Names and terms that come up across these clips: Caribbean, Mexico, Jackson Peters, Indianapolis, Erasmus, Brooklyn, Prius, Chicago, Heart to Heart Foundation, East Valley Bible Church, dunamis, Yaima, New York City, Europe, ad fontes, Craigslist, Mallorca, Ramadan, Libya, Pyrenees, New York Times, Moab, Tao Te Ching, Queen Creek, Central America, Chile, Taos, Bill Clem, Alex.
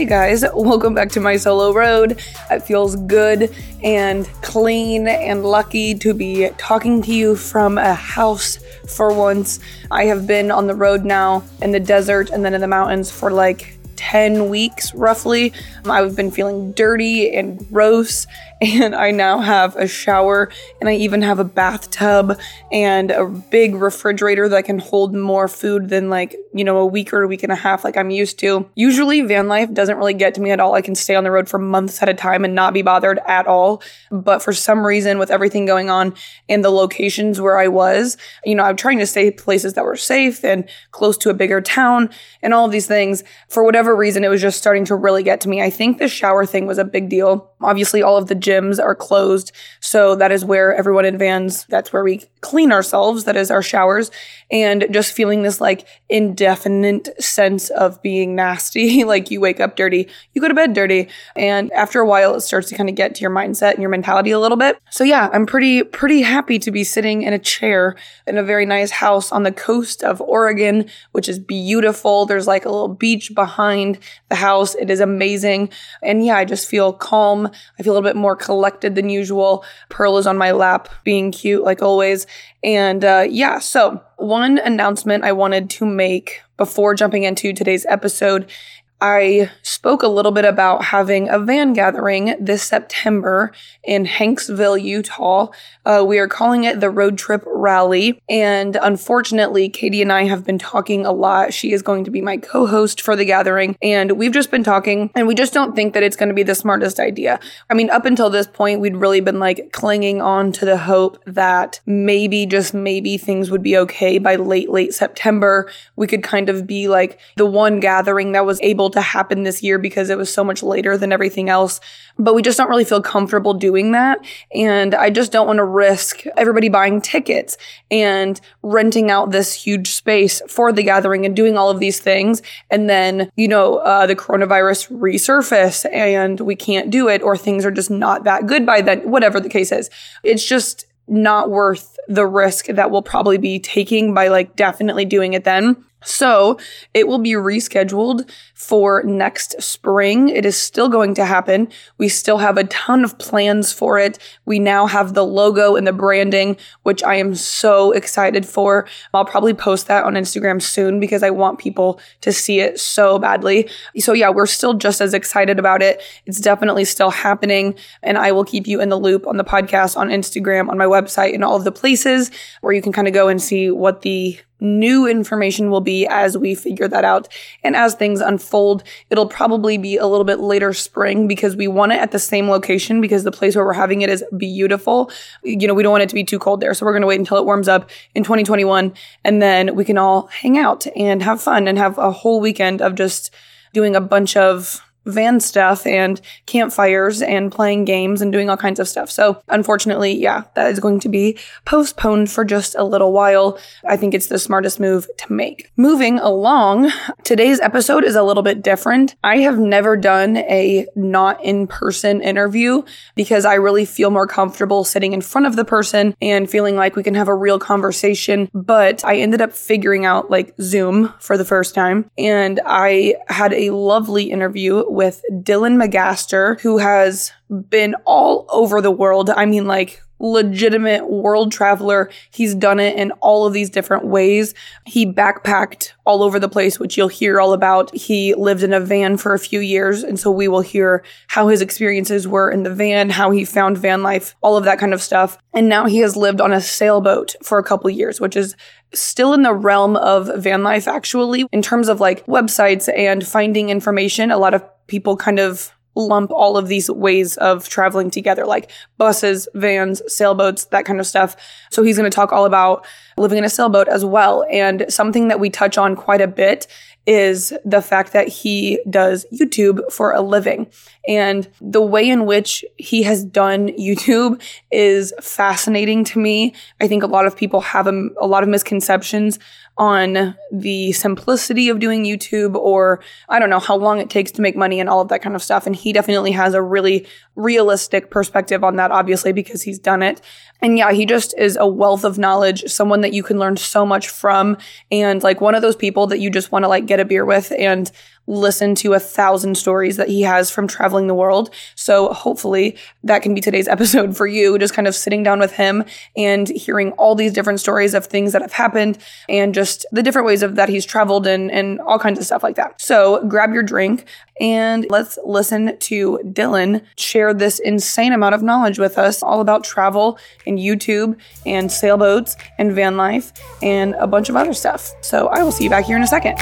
Hey guys, welcome back to my solo road. It feels good and clean and lucky to be talking to you from a house for once. I have been on the road now in the desert and then in the mountains for like 10 weeks roughly. I've been feeling dirty and gross, and I now have a shower, and I even have a bathtub and a big refrigerator that can hold more food than a week or a week and a half like I'm used to. Usually van life doesn't really get to me at all. I can stay on the road for months at a time and not be bothered at all. But for some reason, with everything going on and the locations where I was, I'm trying to stay places that were safe and close to a bigger town and all of these things. For whatever reason, it was just starting to really get to me. I think the shower thing was a big deal. Obviously, all of the gyms are closed, so that is where everyone in vans, that's where we clean ourselves, that is our showers, and just feeling this indefinite sense of being nasty. You wake up dirty, you go to bed dirty, and after a while, it starts to kind of get to your mindset and your mentality a little bit. So yeah, I'm pretty happy to be sitting in a chair in a very nice house on the coast of Oregon, which is beautiful. There's a little beach behind the house. It is amazing. And yeah, I just feel calm. I feel a little bit more collected than usual. Pearl is on my lap being cute like always. And so one announcement I wanted to make before jumping into today's episode. I spoke a little bit about having a van gathering this September in Hanksville, Utah. We are calling it the Road Trip Rally. And unfortunately, Katie and I have been talking a lot. She is going to be my co-host for the gathering. And we've just been talking, and we just don't think that it's going to be the smartest idea. I mean, up until this point, we'd really been clinging on to the hope that maybe, just maybe, things would be okay by late September. We could kind of be the one gathering that was able to happen this year because it was so much later than everything else. But we just don't really feel comfortable doing that. And I just don't want to risk everybody buying tickets and renting out this huge space for the gathering and doing all of these things. And then, the coronavirus resurface and we can't do it, or things are just not that good by then, whatever the case is. It's just not worth the risk that we'll probably be taking by definitely doing it then. So it will be rescheduled for next spring. It is still going to happen. We still have a ton of plans for it. We now have the logo and the branding, which I am so excited for. I'll probably post that on Instagram soon because I want people to see it so badly. So yeah, we're still just as excited about it. It's definitely still happening. And I will keep you in the loop on the podcast, on Instagram, on my website, and all of the places where you can kind of go and see what the new information will be as we figure that out. And as things unfold, it'll probably be a little bit later spring because we want it at the same location because the place where we're having it is beautiful. We don't want it to be too cold there. So we're going to wait until it warms up in 2021, and then we can all hang out and have fun and have a whole weekend of just doing a bunch of van stuff and campfires and playing games and doing all kinds of stuff. So unfortunately, yeah, that is going to be postponed for just a little while. I think it's the smartest move to make. Moving along, today's episode is a little bit different. I have never done a not in-person interview because I really feel more comfortable sitting in front of the person and feeling like we can have a real conversation. But I ended up figuring out Zoom for the first time, and I had a lovely interview with Dylan Magaster, who has been all over the world. I mean, legitimate world traveler. He's done it in all of these different ways. He backpacked all over the place, which you'll hear all about. He lived in a van for a few years, and so we will hear how his experiences were in the van, how he found van life, all of that kind of stuff. And now he has lived on a sailboat for a couple years, which is still in the realm of van life, actually, in terms of websites and finding information. A lot of people kind of lump all of these ways of traveling together, buses, vans, sailboats, that kind of stuff. So he's going to talk all about living in a sailboat as well. And something that we touch on quite a bit is the fact that he does YouTube for a living. And the way in which he has done YouTube is fascinating to me. I think a lot of people have a lot of misconceptions on the simplicity of doing YouTube, or I don't know how long it takes to make money and all of that kind of stuff. And he definitely has a really realistic perspective on that, obviously, because he's done it. And yeah, he just is a wealth of knowledge, someone that you can learn so much from, and like one of those people that you just want to like get a beer with and listen to 1,000 stories that he has from traveling the world. So hopefully that can be today's episode for you, just kind of sitting down with him and hearing all these different stories of things that have happened and just the different ways of that he's traveled and all kinds of stuff like that. So grab your drink and let's listen to Dylan share this insane amount of knowledge with us all about travel and YouTube and sailboats and van life and a bunch of other stuff. So I will see you back here in a second.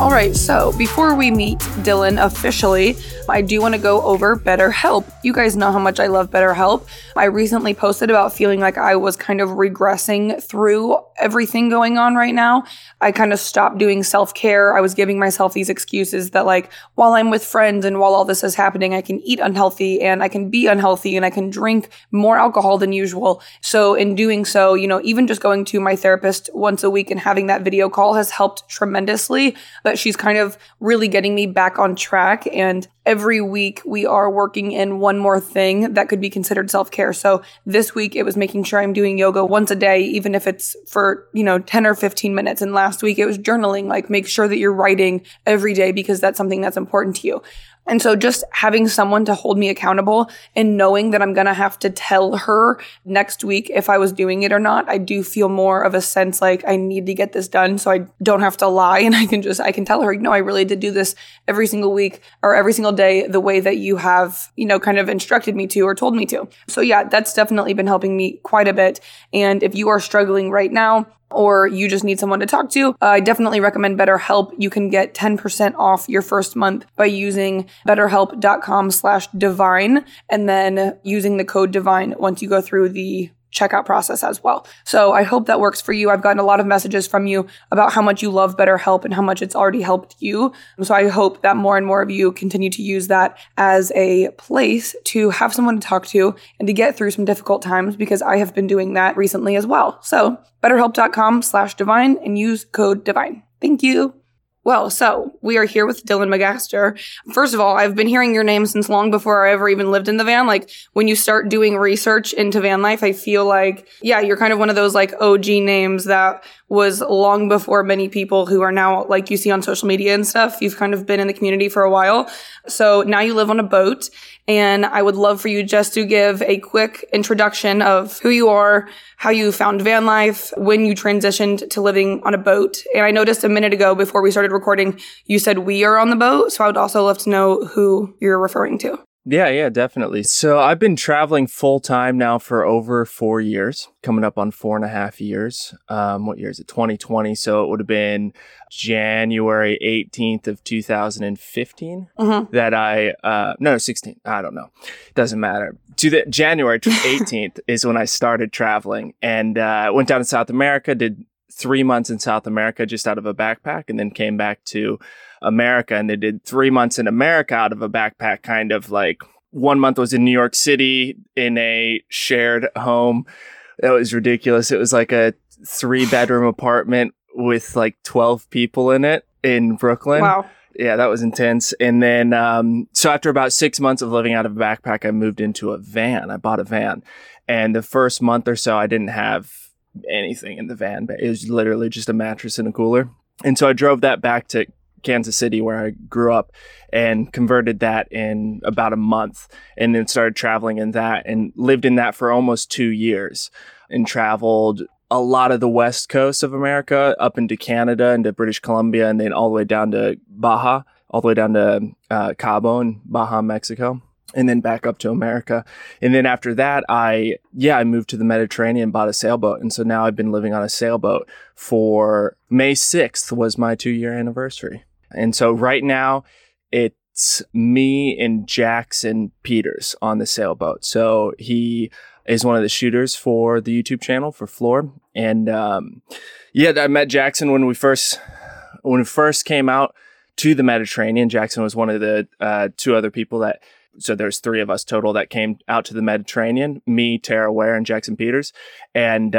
All right, so before we meet Dylan officially, I do want to go over BetterHelp. You guys know how much I love BetterHelp. I recently posted about feeling like I was kind of regressing through everything going on right now. I kind of stopped doing self-care. I was giving myself these excuses that like, while I'm with friends and while all this is happening, I can eat unhealthy and I can be unhealthy and I can drink more alcohol than usual. So in doing so, you know, even just going to my therapist once a week and having that video call has helped tremendously. But she's kind of really getting me back on track. And every week we are working in one more thing that could be considered self-care. So this week it was making sure I'm doing yoga once a day, even if it's for, you know, 10 or 15 minutes. And last week it was journaling, like make sure that you're writing every day because that's something that's important to you. And so just having someone to hold me accountable and knowing that I'm going to have to tell her next week if I was doing it or not, I do feel more of a sense like I need to get this done so I don't have to lie and I can tell her, no, I really did do this every single week or every single day the way that you have, you know, kind of instructed me to or told me to. So yeah, that's definitely been helping me quite a bit. And if you are struggling right now, or you just need someone to talk to, I definitely recommend BetterHelp. You can get 10% off your first month by using betterhelp.com/divine and then using the code divine once you go through the checkout process as well. So I hope that works for you. I've gotten a lot of messages from you about how much you love BetterHelp and how much it's already helped you. So I hope that more and more of you continue to use that as a place to have someone to talk to and to get through some difficult times because I have been doing that recently as well. So betterhelp.com/divine and use code divine. Thank you. Well, so we are here with Dylan Magaster. First of all, I've been hearing your name since long before I ever even lived in the van. Like when you start doing research into van life, I feel like, yeah, you're kind of one of those like OG names that was long before many people who are now like you see on social media and stuff. You've kind of been in the community for a while. So now you live on a boat and I would love for you just to give a quick introduction of who you are, how you found van life, when you transitioned to living on a boat. And I noticed a minute ago before we started recording, you said we are on the boat. So I would also love to know who you're referring to. Yeah, definitely. So I've been traveling full time now for over 4 years, coming up on 4.5 years. What year is it? 2020. So it would have been January 18th of 2015 that I, 16. I don't know. Doesn't matter. To the January 18th is when I started traveling and went down to South America, did 3 months in South America just out of a backpack and then came back to America, and they did 3 months in America out of a backpack, kind of like 1 month was in New York City in a shared home. That was ridiculous. It was like a 3-bedroom apartment with like 12 people in it in Brooklyn. Wow. Yeah, that was intense. And then, so after about 6 months of living out of a backpack, I moved into a van. I bought a van. And the first month or so, I didn't have anything in the van, but it was literally just a mattress and a cooler. And so I drove that back to Kansas City, where I grew up, and converted that in about a month, and then started traveling in that and lived in that for almost 2 years and traveled a lot of the West Coast of America up into Canada, into British Columbia, and then all the way down to Baja, all the way down to Cabo and Baja, Mexico, and then back up to America. And then after that, I moved to the Mediterranean, bought a sailboat. And so now I've been living on a sailboat for May 6th was my 2-year anniversary. And so right now, it's me and Jackson Peters on the sailboat. So he is one of the shooters for the YouTube channel for Floor. And I met Jackson when we first came out to the Mediterranean. Jackson was one of the two other people that, so there's three of us total that came out to the Mediterranean, me, Tara Ware, and Jackson Peters. And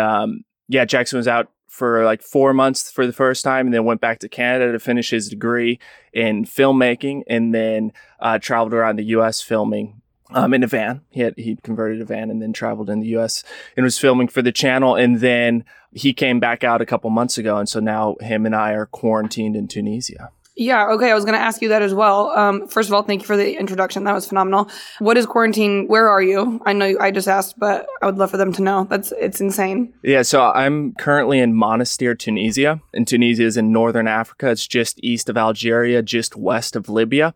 Jackson was out for like 4 months for the first time, and then went back to Canada to finish his degree in filmmaking, and then traveled around the U.S. filming in a van. He converted a van and then traveled in the U.S. and was filming for the channel. And then he came back out a couple months ago, and so now him and I are quarantined in Tunisia. Yeah. Okay. I was going to ask you that as well. First of all, thank you for the introduction. That was phenomenal. What is quarantine? Where are you? I know I just asked, but I would love for them to know. It's insane. Yeah. So I'm currently in Monastir, Tunisia, and Tunisia is in northern Africa. It's just east of Algeria, just west of Libya,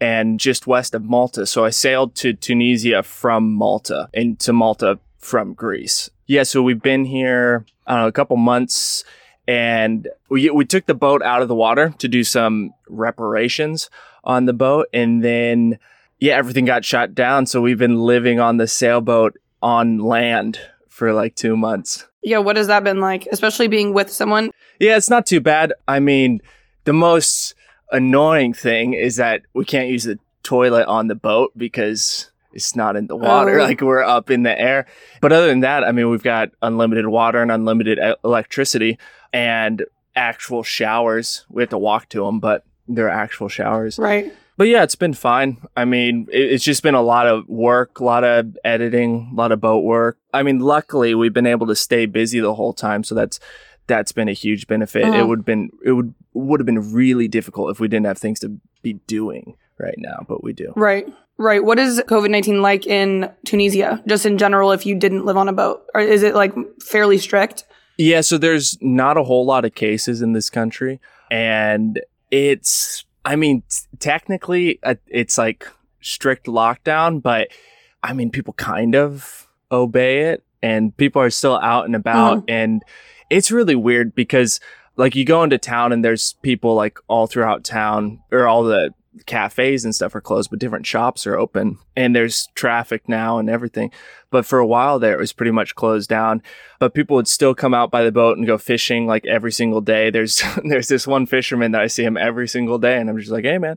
and just west of Malta. So I sailed to Tunisia from Malta and to Malta from Greece. Yeah. So we've been here a couple months. And we took the boat out of the water to do some reparations on the boat. And then, everything got shot down. So we've been living on the sailboat on land for like 2 months. Yeah, what has that been like, especially being with someone? Yeah, it's not too bad. I mean, the most annoying thing is that we can't use the toilet on the boat because it's not in the water, like we're up in the air. But other than that, I mean, we've got unlimited water and unlimited electricity and actual showers. We have to walk to them, but they're actual showers. Right. But yeah, it's been fine. I mean, it's just been a lot of work, a lot of editing, a lot of boat work. I mean, luckily we've been able to stay busy the whole time. So that's been a huge benefit. Uh-huh. It would have been really difficult if we didn't have things to be doing right now, but we do. Right. Right. What is COVID-19 like in Tunisia, just in general, if you didn't live on a boat? Or is it like fairly strict? Yeah. So there's not a whole lot of cases in this country. And technically it's like strict lockdown, but I mean, people kind of obey it and people are still out and about. Mm-hmm. And it's really weird because like you go into town and there's people like all throughout town, or all the cafes and stuff are closed, but different shops are open, and there's traffic now and everything. But for a while there, it was pretty much closed down, but people would still come out by the boat and go fishing like every single day. There's this one fisherman that I see him every single day, and I'm just like, hey man.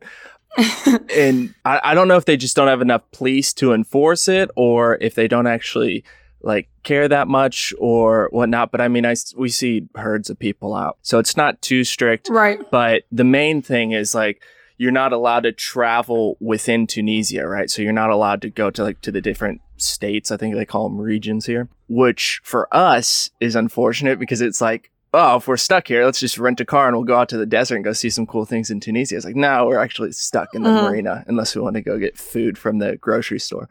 And I don't know if they just don't have enough police to enforce it, or if they don't actually like care that much or whatnot. But I mean, we see herds of people out, so it's not too strict. Right. But the main thing is like, you're not allowed to travel within Tunisia, right? So you're not allowed to go to the different states. I think they call them regions here, which for us is unfortunate because it's like, oh, if we're stuck here, let's just rent a car and we'll go out to the desert and go see some cool things in Tunisia. It's like, no, we're actually stuck in the marina unless we want to go get food from the grocery store.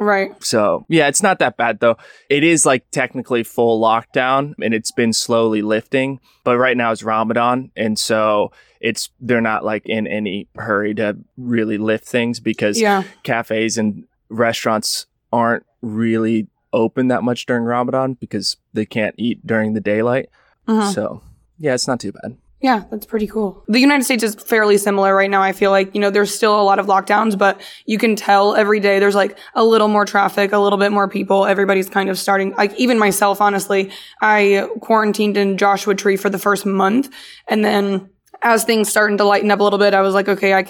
Right. So yeah, it's not that bad though. It is like technically full lockdown, and it's been slowly lifting, but right now it's Ramadan. And so they're not like in any hurry to really lift things because cafes and restaurants aren't really open that much during Ramadan because they can't eat during the daylight. Uh-huh. So yeah, it's not too bad. Yeah, that's pretty cool. The United States is fairly similar right now. I feel like, there's still a lot of lockdowns, but you can tell every day there's like a little more traffic, a little bit more people. Everybody's kind of starting, like even myself, honestly, I quarantined in Joshua Tree for the first month. And then as things starting to lighten up a little bit, I was like, okay, I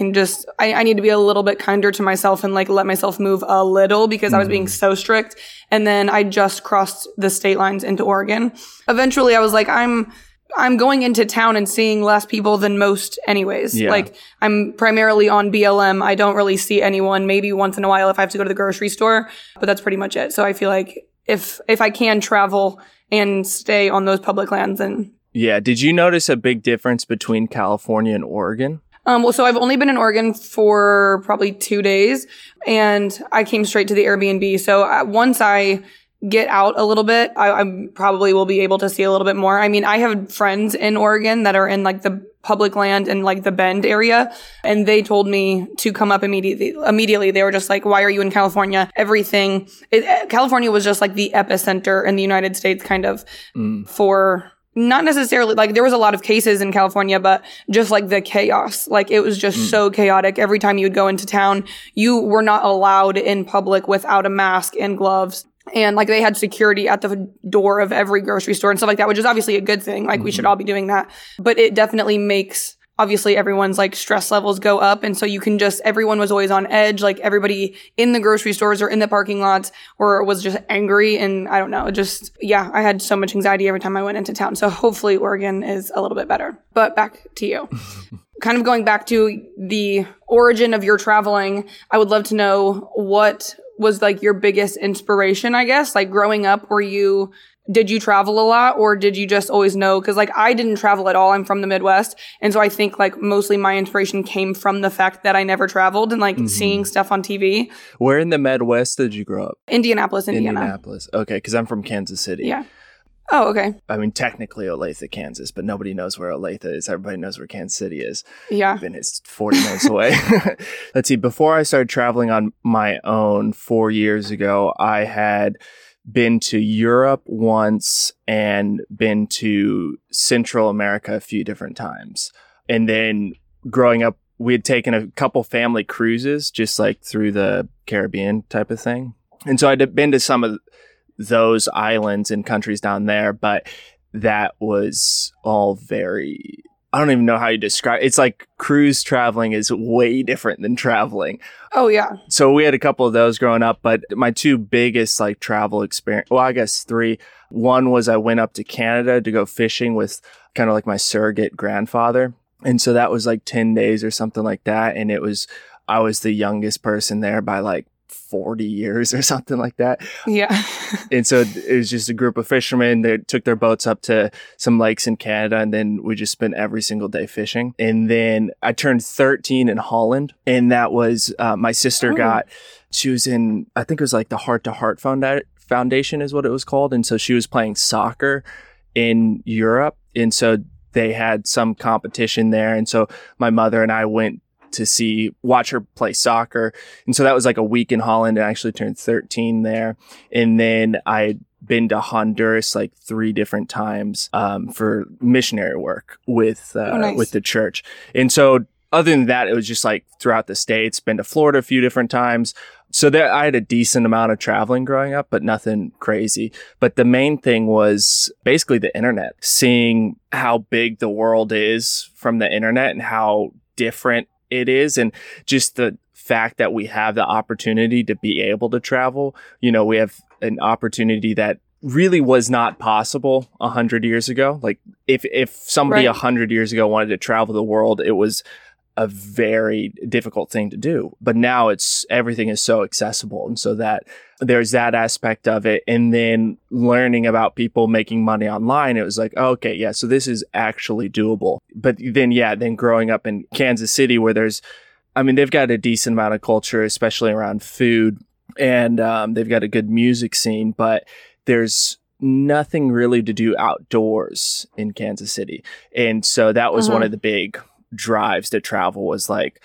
need to be a little bit kinder to myself and like let myself move a little because I was being so strict. And then I just crossed the state lines into Oregon. Eventually I was like, I'm going into town and seeing less people than most anyways. Yeah. Like I'm primarily on BLM. I don't really see anyone, maybe once in a while if I have to go to the grocery store, but that's pretty much it. So I feel like if I can travel and stay on those public lands, then. Yeah. Did you notice a big difference between California and Oregon? Well, so I've only been in Oregon for probably 2 days, and I came straight to the Airbnb. So once I get out a little bit, I probably will be able to see a little bit more. I mean, I have friends in Oregon that are in like the public land and like the Bend area, and they told me to come up immediately. They were just like, why are you in California? California was just like the epicenter in the United States kind of for not necessarily like there was a lot of cases in California, but just like the chaos, like it was just so chaotic. Every time you would go into town, you were not allowed in public without a mask and gloves. And like they had security at the door of every grocery store and stuff like that, which is obviously a good thing. Like we should all be doing that. But it definitely makes obviously everyone's like stress levels go up. And so you can just, everyone was always on edge. Like everybody in the grocery stores or in the parking lots or was just angry. And I don't know, just, yeah, I had so much anxiety every time I went into town. So hopefully Oregon is a little bit better, but back to you. Kind of going back to the origin of your traveling, I would love to know what was like your biggest inspiration, I guess, like growing up, did you travel a lot or did you just always know? Because like I didn't travel at all. I'm from the Midwest. And so I think like mostly my inspiration came from the fact that I never traveled and like seeing stuff on TV. Where in the Midwest did you grow up? Indiana. Indianapolis. Okay. Because I'm from Kansas City. Yeah. Oh, okay. I mean, technically Olathe, Kansas, but nobody knows where Olathe is. Everybody knows where Kansas City is. Yeah. And it's 40 minutes away. Let's see. Before I started traveling on my own 4 years ago, I had been to Europe once and been to Central America a few different times. And then growing up, we had taken a couple family cruises, just like through the Caribbean type of thing. And so I'd been to some of those islands and countries down there, but that was all very, I don't even know how you describe it. It's like cruise traveling is way different than traveling. Oh, yeah. So we had a couple of those growing up, but my two biggest like travel experience, well, I guess three. One was I went up to Canada to go fishing with kind of like my surrogate grandfather. And so that was like 10 days or something like that. And I was the youngest person there by like 40 years or something like that. Yeah. And so it was just a group of fishermen that took their boats up to some lakes in Canada. And then we just spent every single day fishing. And then I turned 13 in Holland. And that was my sister she was in, I think it was like the Heart to Heart Foundation is what it was called. And so she was playing soccer in Europe. And so they had some competition there. And so my mother and I went to watch her play soccer. And so that was like a week in Holland, and I actually turned 13 there. And then I'd been to Honduras like 3 different times for missionary work with the church. And so other than that, it was just like throughout the States, been to Florida a few different times. So there, I had a decent amount of traveling growing up, but nothing crazy. But the main thing was basically the internet, seeing how big the world is from the internet and how different it is. And just the fact that we have the opportunity to be able to travel, you know, we have an opportunity that really was not possible 100 years ago. Like if somebody 100 years ago wanted to travel the world, it was a very difficult thing to do. But now everything is so accessible. And so that there's that aspect of it. And then learning about people making money online, it was like, oh, okay, yeah, so this is actually doable. But then growing up in Kansas City where they've got a decent amount of culture, especially around food, and they've got a good music scene, but there's nothing really to do outdoors in Kansas City. And so that was one of the big drives to travel was like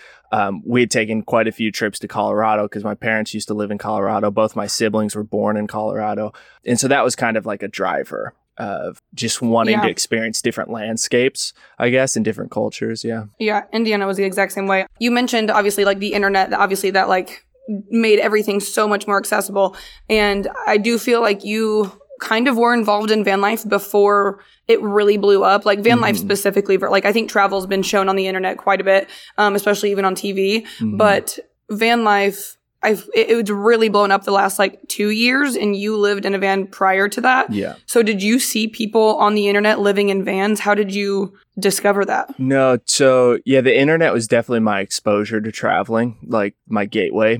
we had taken quite a few trips to Colorado because my parents used to live in Colorado. Both my siblings were born in Colorado. And so that was kind of like a driver of just wanting to experience different landscapes, I guess, and different cultures. Yeah. Yeah. Indiana was the exact same way. You mentioned obviously like the internet, obviously that like made everything so much more accessible. And I do feel like you kind of were involved in van life before it really blew up, like van life specifically, but like I think travel's been shown on the internet quite a bit, especially even on TV, but van life, it's really blown up the last like 2 years, and you lived in a van prior to that. Yeah. So did you see people on the internet living in vans? How did you discover that? No. So yeah, the internet was definitely my exposure to traveling, like my gateway,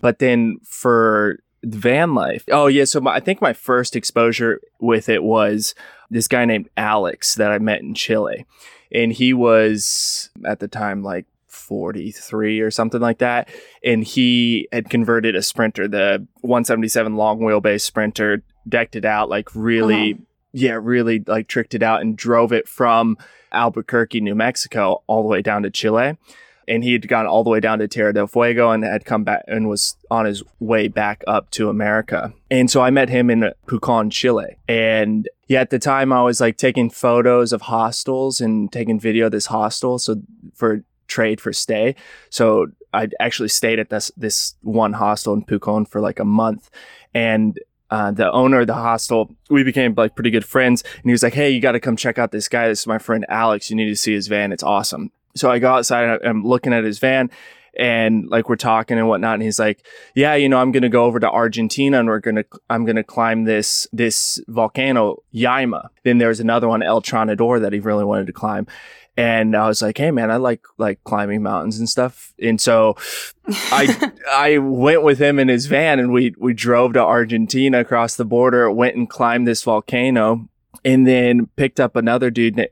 but then for van life. Oh, yeah. So I think my first exposure with it was this guy named Alex that I met in Chile. And he was at the time like 43 or something like that. And he had converted a Sprinter, the 177 long wheelbase Sprinter, decked it out, like really, really like tricked it out, and drove it from Albuquerque, New Mexico, all the way down to Chile. And he had gone all the way down to Tierra del Fuego and had come back and was on his way back up to America. And so I met him in Pucon, Chile. And yeah, at the time I was like taking photos of hostels and taking video of this hostel. So for trade for stay. So I actually stayed at this one hostel in Pucon for like a month. And the owner of the hostel, we became like pretty good friends. And he was like, hey, you got to come check out this guy. This is my friend Alex. You need to see his van. It's awesome. So I go outside and I'm looking at his van and like we're talking and whatnot. And he's like, yeah, you know, I'm going to go over to Argentina and I'm going to climb this volcano, Yaima. Then there's another one, El Tronador, that he really wanted to climb. And I was like, hey man, I like climbing mountains and stuff. And so I went with him in his van and we drove to Argentina across the border, went and climbed this volcano and then picked up another dude.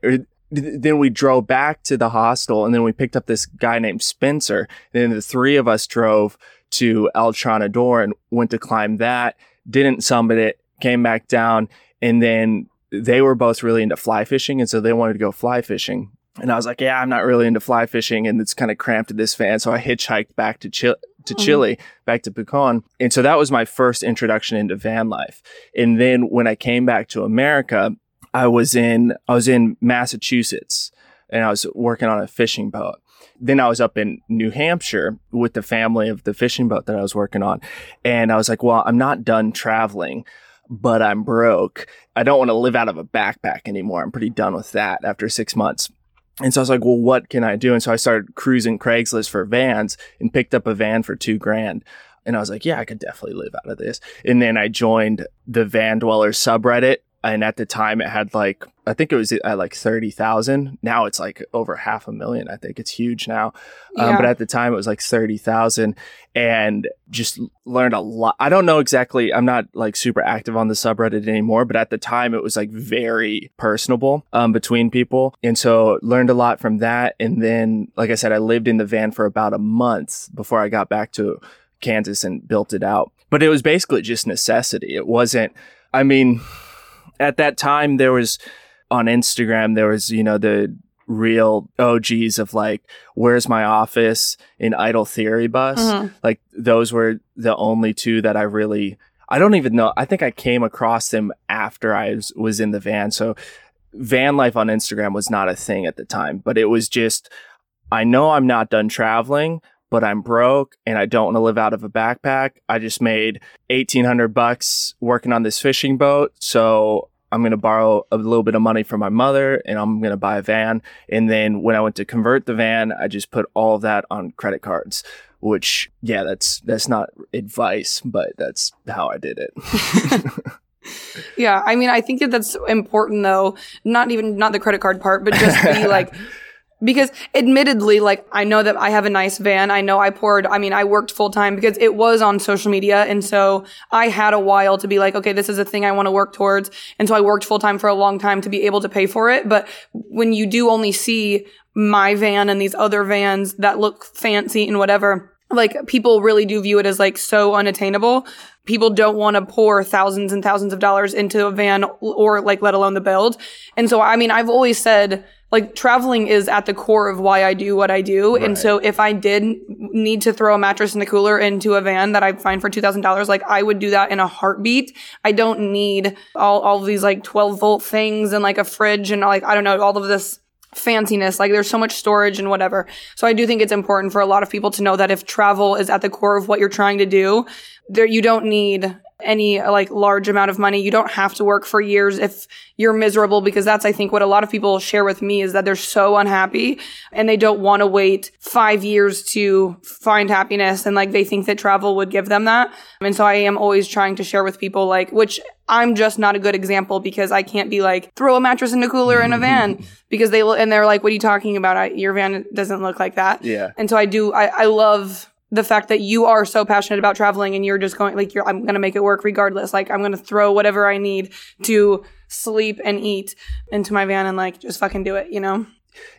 Then we drove back to the hostel and then we picked up this guy named Spencer. Then the three of us drove to El Tronador and went to climb that, didn't summit it, came back down. And then they were both really into fly fishing. And so they wanted to go fly fishing. And I was like, yeah, I'm not really into fly fishing. And it's kind of cramped in this van. So I hitchhiked back to Chile, back to Pucon. And so that was my first introduction into van life. And then when I came back to America, I was in Massachusetts and I was working on a fishing boat. Then I was up in New Hampshire with the family of the fishing boat that I was working on. And I was like, well, I'm not done traveling, but I'm broke. I don't want to live out of a backpack anymore. I'm pretty done with that after 6 months. And so I was like, well, what can I do? And so I started cruising Craigslist for vans and picked up a van for $2,000. And I was like, yeah, I could definitely live out of this. And then I joined the Van Dwellers subreddit. And at the time it had like, I think it was at like 30,000. Now it's like over 500,000. I think it's huge now. Yeah. But at the time it was like 30,000 and just learned a lot. I don't know exactly. I'm not like super active on the subreddit anymore, but at the time it was like very personable between people. And so learned a lot from that. And then, like I said, I lived in the van for about a month before I got back to Kansas and built it out. But it was basically just necessity. It wasn't, I mean... At that time, there was on Instagram, there was, you know, the real OGs of like, where's my office in Idle Theory Bus? Mm-hmm. Like those were the only two that I don't even know. I think I came across them after I was in the van. So van life on Instagram was not a thing at the time, but it was just, I know I'm not done traveling, but I'm broke and I don't want to live out of a backpack. I just made $1,800 working on this fishing boat. So I'm going to borrow a little bit of money from my mother and I'm going to buy a van. And then when I went to convert the van, I just put all of that on credit cards, which, yeah, that's not advice, but that's how I did it. Yeah. I mean, I think that's important though. Not the credit card part, but just be like, because admittedly, like, I know that I have a nice van. I know I worked full time because it was on social media. And so I had a while to be like, okay, this is a thing I want to work towards. And so I worked full time for a long time to be able to pay for it. But when you do only see my van and these other vans that look fancy and whatever, like, people really do view it as like so unattainable. People don't want to pour thousands and thousands of dollars into a van or like, let alone the build. And so, I mean, I've always said, like, traveling is at the core of why I do what I do. Right. And so if I did need to throw a mattress and a cooler into a van that I find for $2,000, like, I would do that in a heartbeat. I don't need all these like 12-volt things and like a fridge and like, I don't know, all of this fanciness. Like, there's so much storage and whatever. So I do think it's important for a lot of people to know that if travel is at the core of what you're trying to do, there, you don't need any like large amount of money. You don't have to work for years if you're miserable, because that's, I think, what a lot of people share with me is that they're so unhappy and they don't want to wait 5 years to find happiness. And like, they think that travel would give them that. And so I am always trying to share with people, like, which I'm just not a good example because I can't be like, throw a mattress in a cooler in a van, because they're like, what are you talking about? Your van doesn't look like that. Yeah. And so I love the fact that you are so passionate about traveling and you're just going like, I'm going to make it work regardless. Like, I'm going to throw whatever I need to sleep and eat into my van and like, just fucking do it, you know?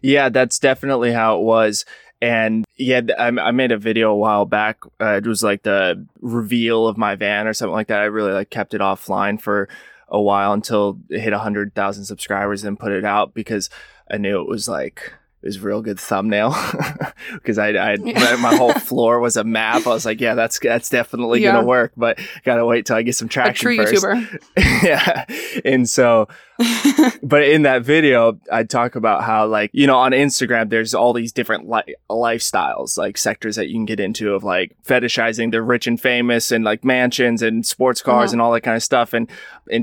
Yeah, that's definitely how it was. And yeah, I made a video a while back. It was like the reveal of my van or something like that. I really like kept it offline for a while until it hit 100,000 subscribers and put it out, because I knew it was like, it was a real good thumbnail, because my whole floor was a map. I was like, yeah, that's definitely going to work, but got to wait till I get some traction first. A true YouTuber. Yeah. And so But in that video, I talk about how, like, you know, on Instagram, there's all these different lifestyles, like sectors that you can get into of like fetishizing the rich and famous and like mansions and sports cars and all that kind of stuff, and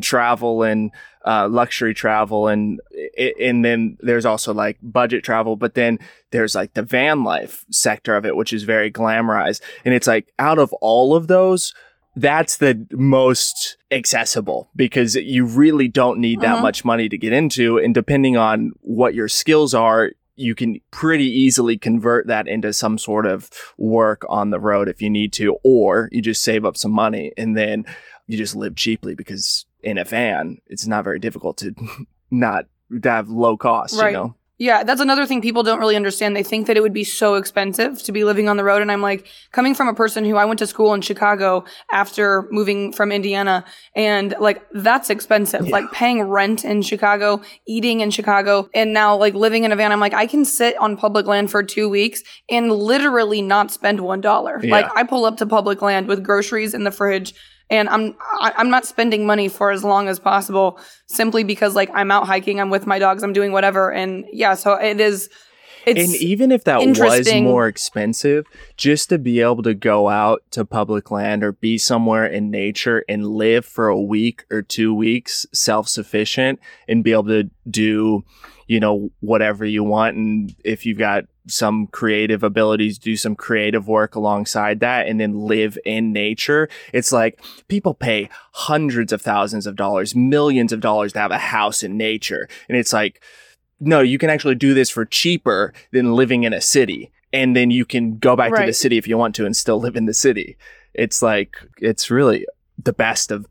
travel and luxury travel. And then there's also like budget travel, but then there's like the van life sector of it, which is very glamorized. And it's like, out of all of those, that's the most accessible, because you really don't need that much money to get into. And depending on what your skills are, you can pretty easily convert that into some sort of work on the road if you need to, or you just save up some money and then you just live cheaply, because in a van, it's not very difficult to not to have low costs, you know? Yeah, that's another thing people don't really understand. They think that it would be so expensive to be living on the road. And I'm like, coming from a person who I went to school in Chicago after moving from Indiana, and like, that's expensive. Yeah. Like paying rent in Chicago, eating in Chicago, and now like living in a van. I'm like, I can sit on public land for 2 weeks and literally not spend $1. Yeah. Like I pull up to public land with groceries in the fridge, and I'm not spending money for as long as possible, simply because like I'm out hiking, I'm with my dogs, I'm doing whatever. And yeah, so it is, it's interesting. And even if that was more expensive, just to be able to go out to public land or be somewhere in nature and live for a week or 2 weeks self-sufficient and be able to do, you know, whatever you want. And if you've got some creative abilities, do some creative work alongside that, and then live in nature. It's like people pay hundreds of thousands of dollars, millions of dollars to have a house in nature. And it's like, no, you can actually do this for cheaper than living in a city. And then you can go back to the city if you want to and still live in the city. It's like, it's really the best of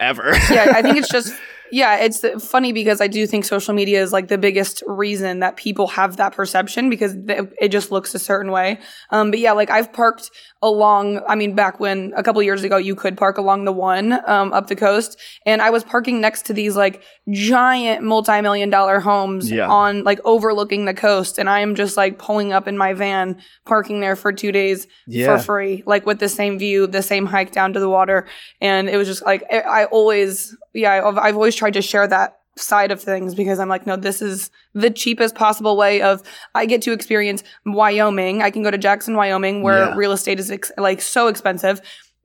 ever. Yeah, I think it's just... Yeah, it's funny because I do think social media is like the biggest reason that people have that perception, because it just looks a certain way. But yeah, like I've parked along, I mean, back when a couple years ago you could park along the one up the coast, and I was parking next to these like giant multi-million-dollar homes on like overlooking the coast, and I am just like pulling up in my van, parking there for 2 days for free, like with the same view, the same hike down to the water. And it was just like, I've always tried to share that side of things, because I'm like, no, this is the cheapest possible way of, I get to experience Wyoming. I can go to Jackson, Wyoming, where real estate is like so expensive.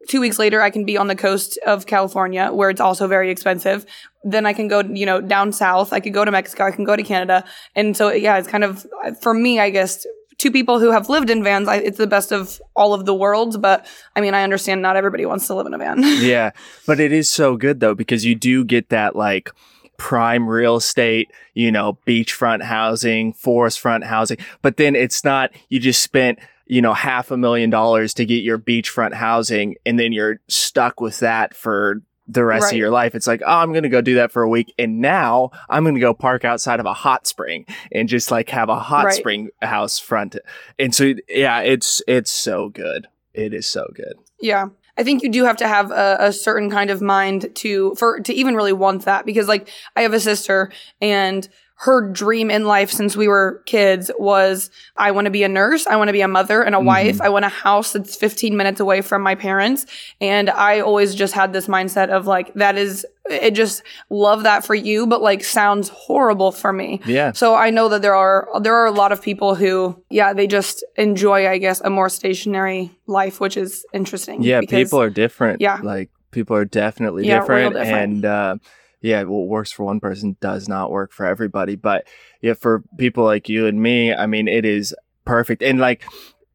2 weeks later, I can be on the coast of California, where it's also very expensive. Then I can go, you know, down south. I could go to Mexico. I can go to Canada. And so, yeah, it's kind of, for me, I guess, to people who have lived in vans, it's the best of all of the worlds. But I mean, I understand not everybody wants to live in a van. Yeah. But it is so good though, because you do get that like prime real estate, you know, beachfront housing, forest front housing. But then it's not, you just spent, you know, $500,000 to get your beachfront housing, and then you're stuck with that for the rest of your life. It's like, oh, I'm going to go do that for a week, and now I'm going to go park outside of a hot spring and just like have a hot spring house front. And so, yeah, it's so good. It is so good. Yeah. I think you do have to have a certain kind of mind to even really want that, because like I have a sister, and her dream in life since we were kids was, I want to be a nurse, I want to be a mother and a wife, I want a house that's 15 minutes away from my parents. And I always just had this mindset of like, that is, it just love that for you, but like sounds horrible for me. Yeah. So I know that there are a lot of people who, yeah, they just enjoy, I guess, a more stationary life, which is interesting. Yeah, because people are different. Yeah. Like people are definitely different, real different. And, yeah, what works for one person does not work for everybody. But yeah, for people like you and me, I mean, it is perfect. And like,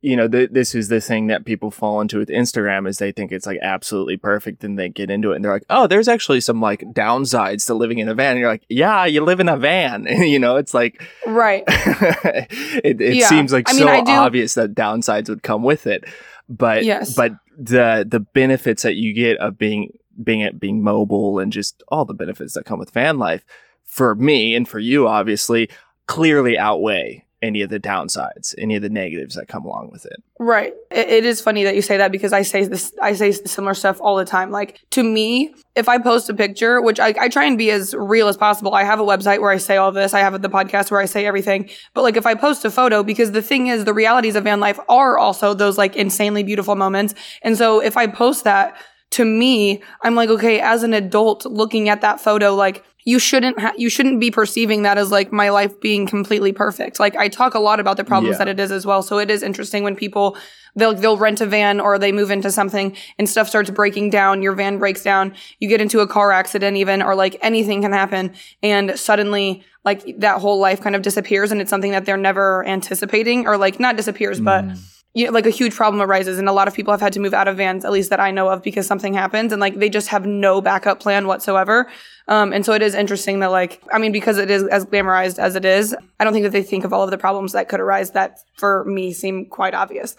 you know, this is the thing that people fall into with Instagram, is they think it's like absolutely perfect, and they get into it and they're like, oh, there's actually some like downsides to living in a van. And you're like, yeah, you live in a van. You know, it's like, right. It yeah. seems like, I mean, so obvious that downsides would come with it. But but the benefits that you get of being mobile, and just all the benefits that come with van life, for me and for you obviously, clearly outweigh any of the downsides, any of the negatives that come along with it. Right. It is funny that you say that, because I say similar stuff all the time. Like, to me, if I post a picture, which I try and be as real as possible. I have a website where I say all this. I have the podcast where I say everything. But like, if I post a photo, because the thing is, the realities of van life are also those like insanely beautiful moments. And so if I post that, to me, I'm like, okay, as an adult looking at that photo, like, you shouldn't be perceiving that as like my life being completely perfect. Like, I talk a lot about the problems that it is as well. So it is interesting when people, they'll rent a van or they move into something and stuff starts breaking down. Your van breaks down. You get into a car accident even, or like anything can happen. And suddenly like that whole life kind of disappears, and it's something that they're never anticipating, or like not disappears, but you know, like a huge problem arises. And a lot of people have had to move out of vans, at least that I know of, because something happens and like they just have no backup plan whatsoever. And so it is interesting that, like, I mean, because it is as glamorized as it is, I don't think that they think of all of the problems that could arise that for me seem quite obvious.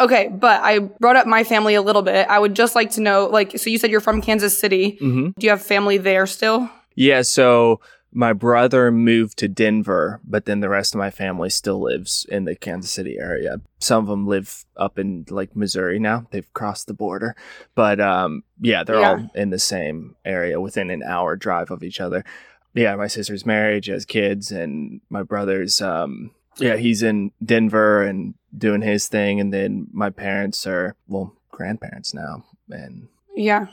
Okay, but I brought up my family a little bit. I would just like to know, like, so you said you're from Kansas City. Mm-hmm. Do you have family there still? Yeah, so my brother moved to Denver, but then the rest of my family still lives in the Kansas City area. Some of them live up in like Missouri now. They've crossed the border. But they're all in the same area within an hour drive of each other. Yeah, my sister's married, she has kids, and my brother's, he's in Denver and doing his thing. And then my parents are, well, grandparents now. And yeah.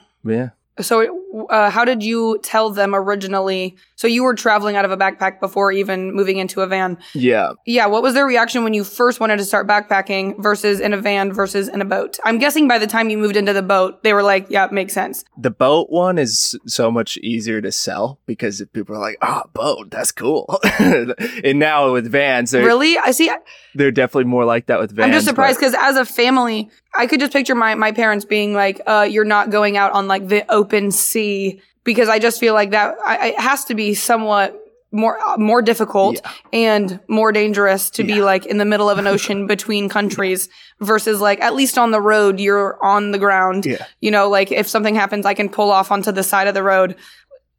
So how did you tell them originally? So you were traveling out of a backpack before even moving into a van. Yeah. What was their reaction when you first wanted to start backpacking versus in a van versus in a boat? I'm guessing by the time you moved into the boat, they were like, yeah, it makes sense. The boat one is so much easier to sell because people are like, oh, boat, that's cool. And now with vans, really? I see. They're definitely more like that with vans. I'm just surprised because as a family, I could just picture my parents being like, you're not going out on like the open sea, because I just feel like that it has to be somewhat more difficult and more dangerous to be like in the middle of an ocean between countries versus like at least on the road, you're on the ground. Yeah. You know, like if something happens, I can pull off onto the side of the road.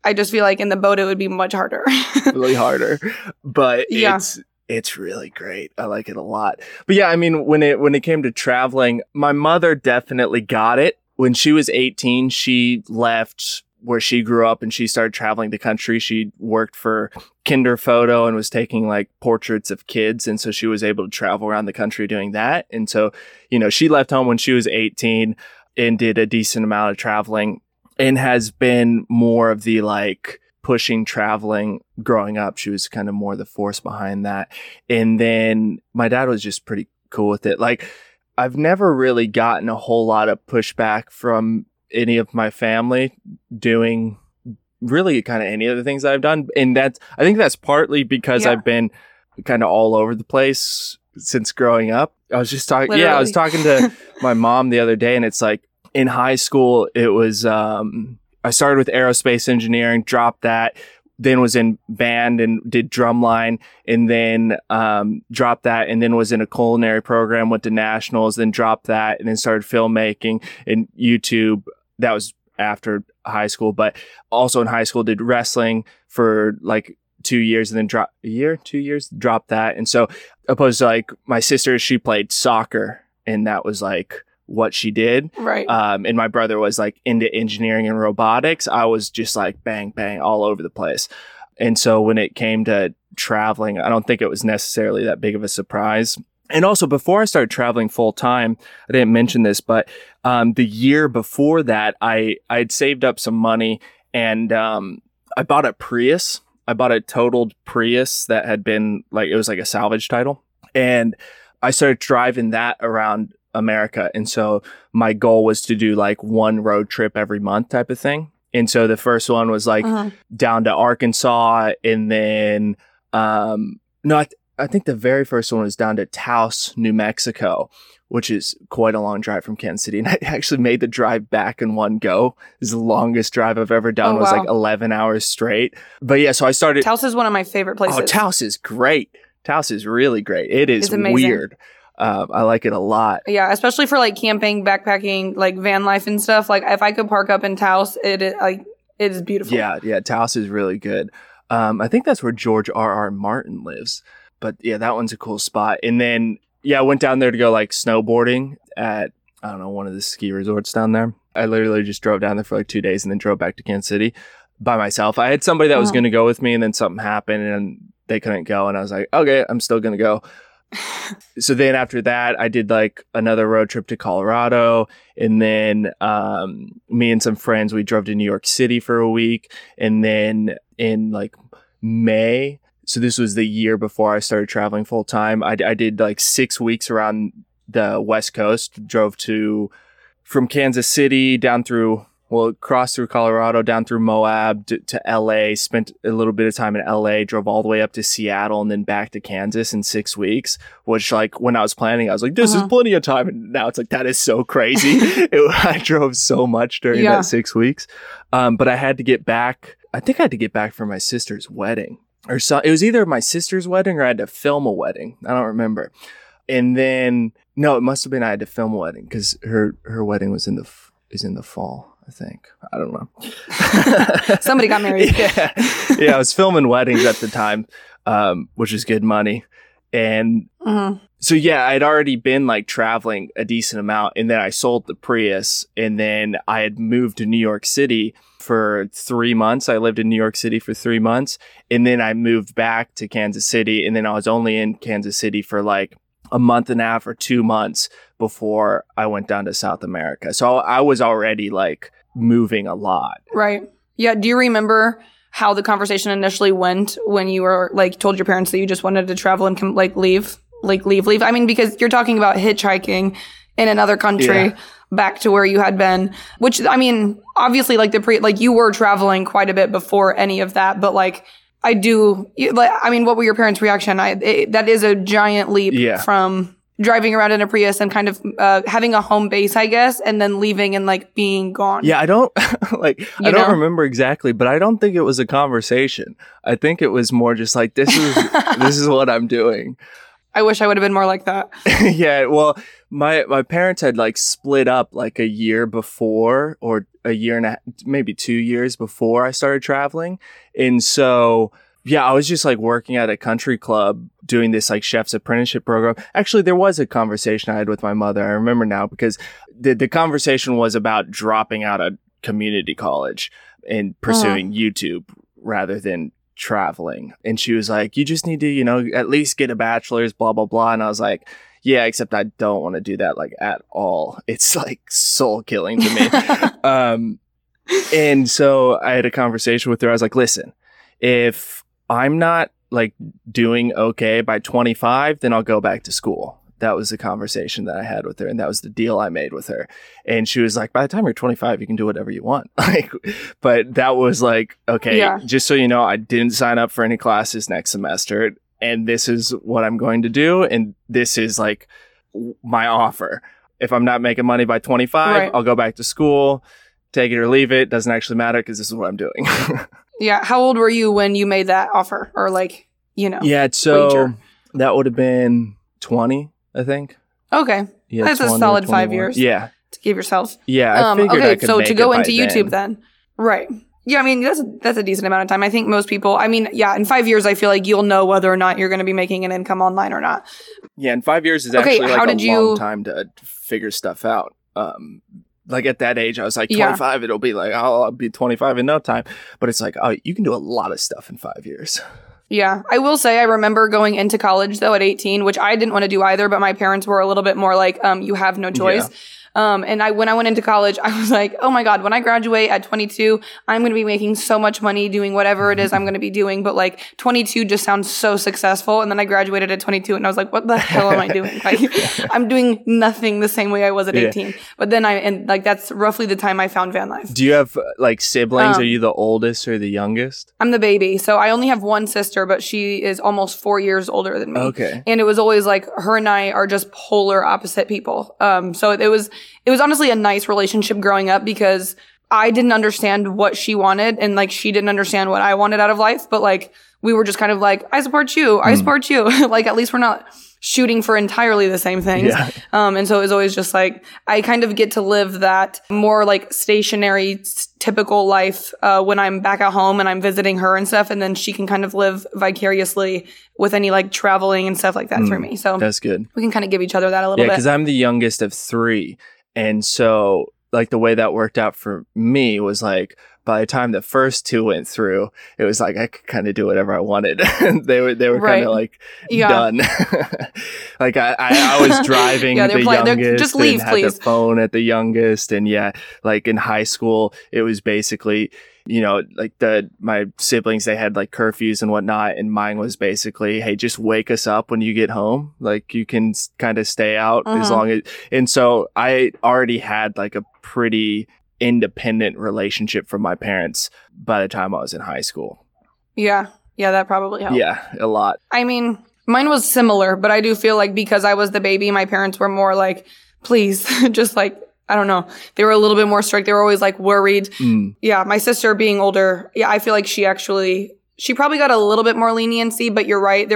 I just feel like in the boat, it would be much harder. Really harder. But it's really great. I like it a lot. But yeah, I mean, when it came to traveling, my mother definitely got it. When she was 18, she left where she grew up and she started traveling the country. She worked for Kinderfoto and was taking like portraits of kids. And so she was able to travel around the country doing that. And so, you know, she left home when she was 18 and did a decent amount of traveling and has been more of the like pushing traveling growing up. She was kind of more the force behind that. And then my dad was just pretty cool with it. Like, I've never really gotten a whole lot of pushback from any of my family doing really kind of any of the things that I've done. And I think that's partly because I've been kind of all over the place since growing up. I was talking to my mom the other day, and it's like in high school, it was, I started with aerospace engineering, dropped that, then was in band and did drumline, and then dropped that, and then was in a culinary program, went to nationals, then dropped that, and then started filmmaking and YouTube. That was after high school, but also in high school did wrestling for like 2 years, and then dropped that. And so opposed to like my sister, she played soccer, and that was like what she did. Right. And my brother was like into engineering and robotics. I was just like bang, bang all over the place. And so when it came to traveling, I don't think it was necessarily that big of a surprise. And also before I started traveling full time, I didn't mention this, but the year before that, I had saved up some money and I bought a Prius. I bought a totaled Prius that had been like, it was like a salvage title. And I started driving that around America. And so my goal was to do like one road trip every month type of thing. And so the first one was like down to Arkansas, and then I think the very first one was down to Taos, New Mexico, which is quite a long drive from Kansas City. And I actually made the drive back in one go. It was the longest drive I've ever done. Was like 11 hours straight. But yeah, so I started. Taos is one of my favorite places. Oh, Taos is great. Taos is really great. It is weird. I like it a lot. Yeah, especially for like camping, backpacking, like van life and stuff. Like if I could park up in Taos, it is beautiful. Yeah, Taos is really good. I think that's where George R.R. Martin lives. But yeah, that one's a cool spot. And then I went down there to go like snowboarding at one of the ski resorts down there. I literally just drove down there for like 2 days and then drove back to Kansas City by myself. I had somebody that was going to go with me, and then something happened and they couldn't go, and I was like, okay, I'm still going to go. So then after that, I did like another road trip to Colorado. And then me and some friends, we drove to New York City for a week. And then in like May, so this was the year before I started traveling full time, I did like 6 weeks around the West Coast, drove to from Kansas City down through, well, crossed through Colorado, down through Moab to LA, spent a little bit of time in LA, drove all the way up to Seattle and then back to Kansas in 6 weeks, which like when I was planning, I was like, this is plenty of time. And now it's like, that is so crazy. I drove so much during that 6 weeks. But I had to get back. I think I had to get back for my sister's wedding or so. It was either my sister's wedding or I had to film a wedding. I don't remember. And then, no, it must have been I had to film a wedding because her wedding was in the fall. I think. I don't know. Somebody got married. Yeah, I was filming weddings at the time, which is good money. And so, yeah, I had already been like traveling a decent amount. And then I sold the Prius and then I had moved to New York City for 3 months. I lived in New York City for 3 months. And then I moved back to Kansas City. And then I was only in Kansas City for like a month and a half or 2 months before I went down to South America. So I was already like moving a lot. Right. Yeah. Do you remember how the conversation initially went when you were like told your parents that you just wanted to travel and leave? I mean, because you're talking about hitchhiking in another country back to where you had been, which I mean, obviously like you were traveling quite a bit before any of that, but like, what were your parents' reaction? That is a giant leap from driving around in a Prius and kind of having a home base, I guess, and then leaving and like being gone. Yeah, I don't I don't remember exactly, but I don't think it was a conversation. I think it was more just like this is what I'm doing. I wish I would have been more like that. Yeah, well, my parents had like split up like a year before or a year and a half, maybe 2 years before I started traveling. And so, yeah, I was just like working at a country club doing this like chef's apprenticeship program. Actually, there was a conversation I had with my mother. I remember now because the conversation was about dropping out of community college and pursuing YouTube rather than traveling. And she was like, you just need to, you know, at least get a bachelor's, blah, blah, blah. And I was like, yeah, except I don't want to do that like at all. It's like soul killing to me. And so I had a conversation with her. I was like, listen, if I'm not like doing okay by 25, then I'll go back to school. That was the conversation that I had with her. And that was the deal I made with her. And she was like, by the time you're 25, you can do whatever you want. Like, but that was like, okay, just so you know, I didn't sign up for any classes next semester. And this is what I'm going to do. And this is like my offer. If I'm not making money by 25, I'll go back to school, take it or leave it. Doesn't actually matter because this is what I'm doing. Yeah. How old were you when you made that offer or like, you know? Yeah. So wager? That would have been 20. I think. Okay. Yeah, that's a solid 5 years. Yeah. To give yourself. Yeah. I figured I could so make to go into YouTube then. Right. Yeah. I mean, that's a decent amount of time. I think most people, I mean, yeah, in 5 years, I feel like you'll know whether or not you're going to be making an income online or not. Yeah. And 5 years is actually like long time to figure stuff out. Like at that age, I was like 25. Yeah. It'll be like, I'll be 25 in no time. But it's like, oh, you can do a lot of stuff in 5 years. Yeah. I will say I remember going into college, though, at 18, which I didn't want to do either, but my parents were a little bit more like, you have no choice. Yeah. And when I went into college, I was like, oh my God, when I graduate at 22, I'm going to be making so much money doing whatever it is I'm going to be doing. But like 22 just sounds so successful. And then I graduated at 22 and I was like, what the hell am I doing? Like, I'm doing nothing the same way I was at 18. But then that's roughly the time I found van life. Do you have like siblings? Are you the oldest or the youngest? I'm the baby. So I only have one sister, but she is almost 4 years older than me. Okay. And it was always like her and I are just polar opposite people. So it was honestly a nice relationship growing up because I didn't understand what she wanted and like she didn't understand what I wanted out of life. But like we were just kind of like, I support you. I support you. Like at least we're not shooting for entirely the same things. Yeah. And so it was always just like I kind of get to live that more like stationary typical life when I'm back at home and I'm visiting her and stuff. And then she can kind of live vicariously with any like traveling and stuff like that through me. So that's good. We can kind of give each other that a little bit. Yeah, because I'm the youngest of three. And so like the way that worked out for me was like by the time the first two went through, it was like I could kind of do whatever I wanted. They were right. Kind of like done. Like I was driving the youngest, just leave, and had the phone at the youngest, and like in high school, it was basically, you know, like my siblings, they had like curfews and whatnot, and mine was basically, hey, just wake us up when you get home. Like you can kind of stay out as long as. And so I already had like a pretty independent relationship from my parents by the time I was in high school. Yeah. Yeah, that probably helped. Yeah, a lot. I mean, mine was similar, but I do feel like because I was the baby, my parents were more like, please, just like, I don't know. They were a little bit more strict. They were always like worried. Mm. Yeah. My sister being older. Yeah. I feel like she probably got a little bit more leniency, but you're right.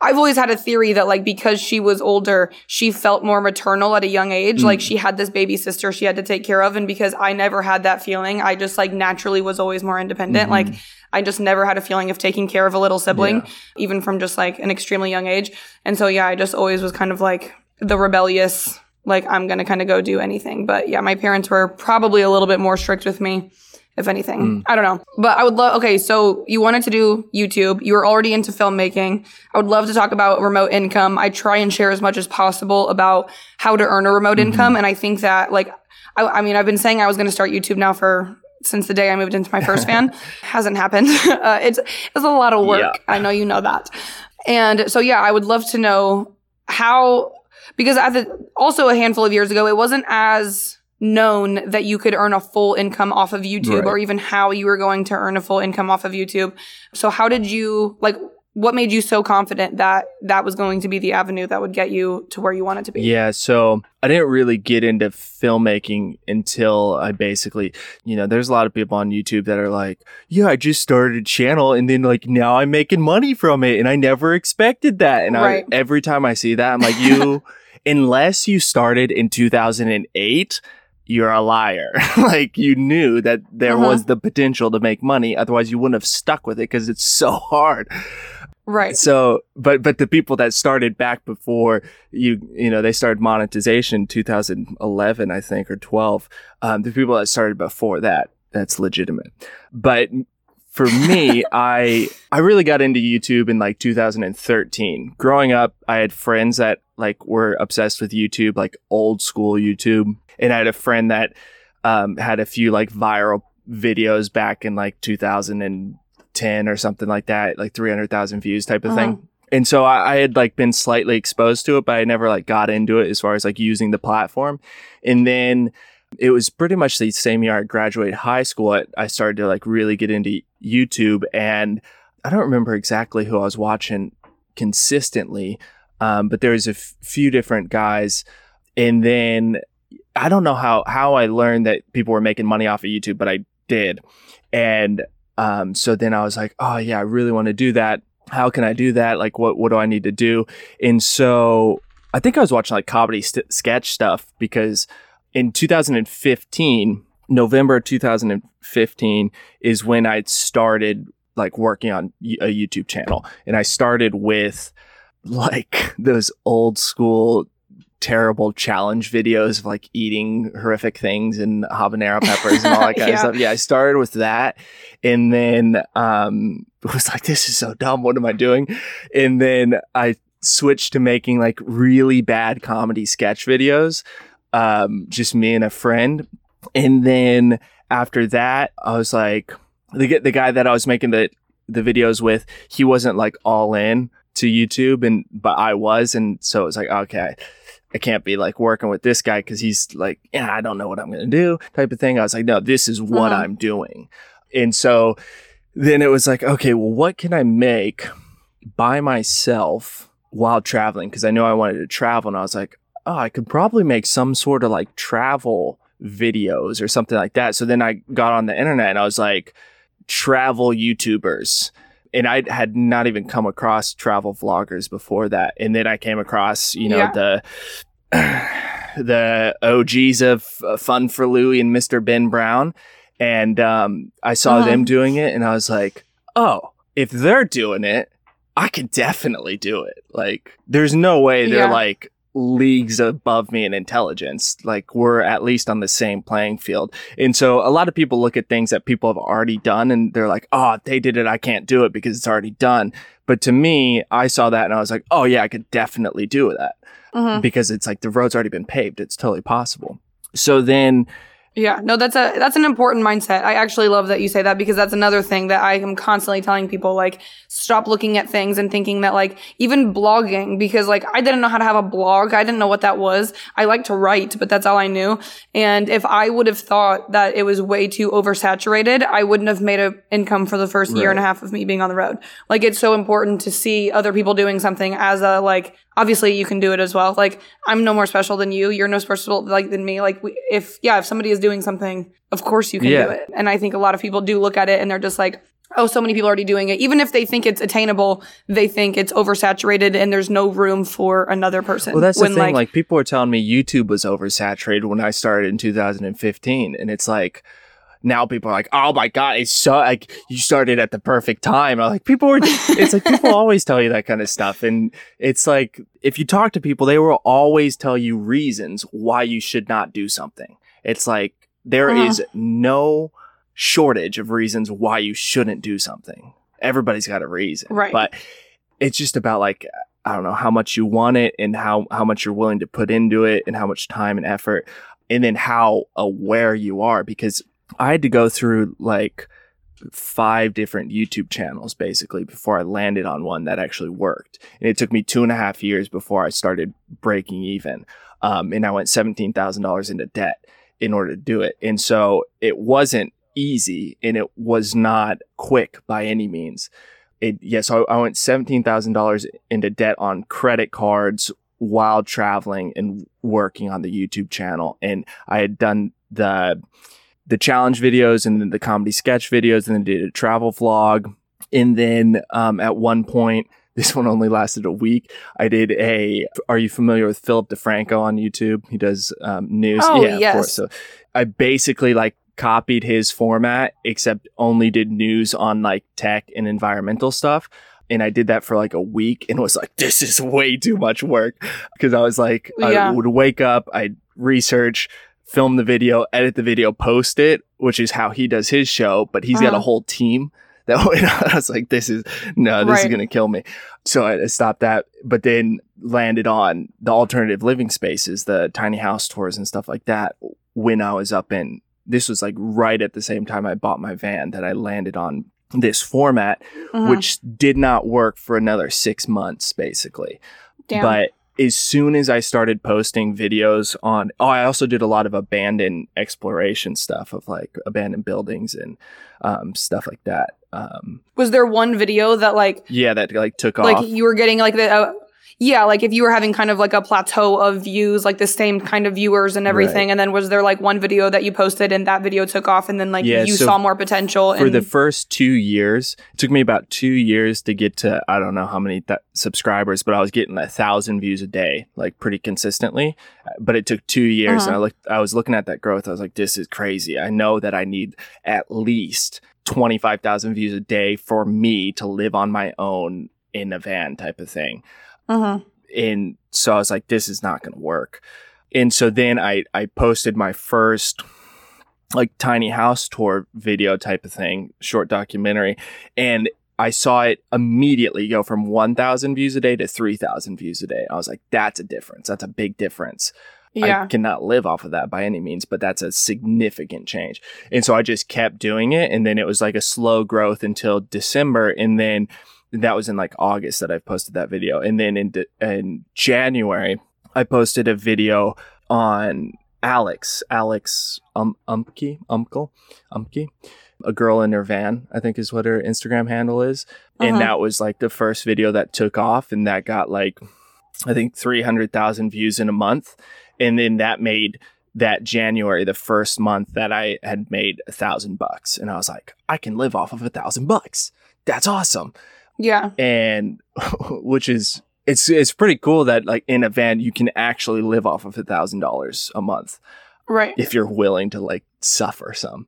I've always had a theory that like, because she was older, she felt more maternal at a young age. Mm. Like she had this baby sister she had to take care of. And because I never had that feeling, I just like naturally was always more independent. Mm-hmm. Like I just never had a feeling of taking care of a little sibling, even from just like an extremely young age. And so, I just always was kind of like the rebellious, like, I'm going to kind of go do anything. But yeah, my parents were probably a little bit more strict with me, if anything. Mm. I don't know. But I would love, okay, so you wanted to do YouTube. You were already into filmmaking. I would love to talk about remote income. I try and share as much as possible about how to earn a remote income. And I think that, like, I mean, I've been saying I was going to start YouTube now since the day I moved into my first van. Hasn't happened. It's a lot of work. Yeah. I know you know that. And so, I would love to know how... Because also a handful of years ago, it wasn't as known that you could earn a full income off of YouTube, right, or even how you were going to earn a full income off of YouTube. So how did you, like, what made you so confident that that was going to be the avenue that would get you to where you wanted to be? Yeah, so I didn't really get into filmmaking until I basically, there's a lot of people on YouTube that are like, I just started a channel and then like now I'm making money from it and I never expected that. And right. Every time I see that, I'm like, unless you started in 2008, you're a liar. Like you knew that there was the potential to make money. Otherwise you wouldn't have stuck with it because it's so hard. Right. So, but the people that started back before they started monetization 2011, I think, or 12. The people that started before that's legitimate. But for me, I really got into YouTube in like 2013. Growing up, I had friends that like were obsessed with YouTube, like old school YouTube. And I had a friend that had a few like viral videos back in like 2010 or something like that, like 300,000 views type of thing. And so I had like been slightly exposed to it, but I never like got into it as far as like using the platform. And then it was pretty much the same year I graduated high school. I started to like really get into YouTube, and I don't remember exactly who I was watching consistently, but there was a few different guys. And then I don't know how I learned that people were making money off of YouTube, but I did. And so then I was like, oh yeah, I really want to do that. How can I do that? Like, what do I need to do? And so I think I was watching like comedy sketch stuff, because in 2015, November 2015 is when I started like working on a YouTube channel. And I started with like those old school terrible challenge videos of like eating horrific things and habanero peppers and all that kind of stuff. Yeah, I started with that, and then was like, this is so dumb, what am I doing? And then I switched to making like really bad comedy sketch videos, just me and a friend. And then after that, I was like, the guy that I was making the videos with, he wasn't like all in to YouTube, but I was. And so it was like, okay, I can't be like working with this guy because he's like, I don't know what I'm going to do type of thing. I was like, no, this is what I'm doing. And so then it was like, okay, well, what can I make by myself while traveling? Because I knew I wanted to travel, and I was like, oh, I could probably make some sort of like travel videos or something like that. So then I got on the internet and I was like, travel YouTubers. And I had not even come across travel vloggers before that. And then I came across, the OGs of Fun for Louie and Mr. Ben Brown. And I saw them doing it, and I was like, oh, if they're doing it, I could definitely do it. Like, there's no way they're like leagues above me in intelligence. Like, we're at least on the same playing field. And so a lot of people look at things that people have already done and they're like, oh, they did it, I can't do it because it's already done. But to me, I saw that and I was like, oh yeah, I could definitely do that. Mm-hmm. Because it's like the road's already been paved. It's totally possible. So then... Yeah, no, that's an important mindset. I actually love that you say that, because that's another thing that I am constantly telling people, like, stop looking at things and thinking that, like, even blogging, because, like, I didn't know how to have a blog. I didn't know what that was. I like to write, but that's all I knew. And if I would have thought that it was way too oversaturated, I wouldn't have made an income for the first year and a half of me being on the road. Like, it's so important to see other people doing something as a, like, obviously you can do it as well. Like, I'm no more special than you. You're no special than me. Like, if somebody is doing something, of course you can do it. And I think a lot of people do look at it and they're just like, oh, so many people are already doing it. Even if they think it's attainable, they think it's oversaturated and there's no room for another person. Well, that's the thing. Like, people are telling me YouTube was oversaturated when I started in 2015. And it's like, now people are like, oh my God, it's so, like, you started at the perfect time. I'm like, it's like, people always tell you that kind of stuff. And it's like, if you talk to people, they will always tell you reasons why you should not do something. It's like, there is no shortage of reasons why you shouldn't do something. Everybody's got a reason. Right. But it's just about, like, I don't know, how much you want it and how much you're willing to put into it and how much time and effort, and then how aware you are. Because I had to go through like 5 different YouTube channels basically before I landed on one that actually worked. And it took me 2.5 years before I started breaking even. And I went $17,000 into debt in order to do it. And so it wasn't easy and it was not quick by any means. So I went $17,000 into debt on credit cards while traveling and working on the YouTube channel. And I had done the challenge videos and then the comedy sketch videos and then did a travel vlog. And then at one point, this one only lasted a week, I did are you familiar with Philip DeFranco on YouTube? He does news. Oh, yeah, yes. Of course. So I basically like copied his format, except only did news on like tech and environmental stuff. And I did that for like a week and was like, this is way too much work. Because I was like, I would wake up, I'd research, film the video, edit the video, post it, which is how he does his show, but he's got a whole team that I was like, this is going to kill me. So I stopped that, but then landed on the alternative living spaces, the tiny house tours and stuff like that. When I was up in, this was like right at the same time I bought my van, that I landed on this format, which did not work for another 6 months basically. Damn. But as soon as I started posting videos on, I also did a lot of abandoned exploration stuff of like abandoned buildings and stuff like that. Was there one video that like... Yeah, that like took off. Like you were getting like the... like if you were having kind of like a plateau of views, like the same kind of viewers and everything. Right. And then was there like one video that you posted and that video took off and then like you saw more potential? For the first 2 years, it took me about 2 years to get to, I don't know how many subscribers, but I was getting 1,000 views a day, like pretty consistently. But it took 2 years and I was looking at that growth. I was like, this is crazy. I know that I need at least 25,000 views a day for me to live on my own in a van type of thing. And so I was like, this is not going to work. And so then I posted my first like tiny house tour video type of thing, short documentary. And I saw it immediately go from 1,000 views a day to 3,000 views a day. I was like, that's a difference. That's a big difference. Yeah. I cannot live off of that by any means, but that's a significant change. And so I just kept doing it. And then it was like a slow growth until December. And then that was in like August that I posted that video. And then in January, I posted a video on Alex Umke, a girl in her van, I think is what her Instagram handle is. And that was like the first video that took off. And that got like, I think 300,000 views in a month. And then that made that January the first month that I had made $1,000. And I was like, I can live off of $1,000. That's awesome. Yeah. And which is, it's pretty cool that like in a van, you can actually live off of $1,000 a month. Right. If you're willing to like suffer some.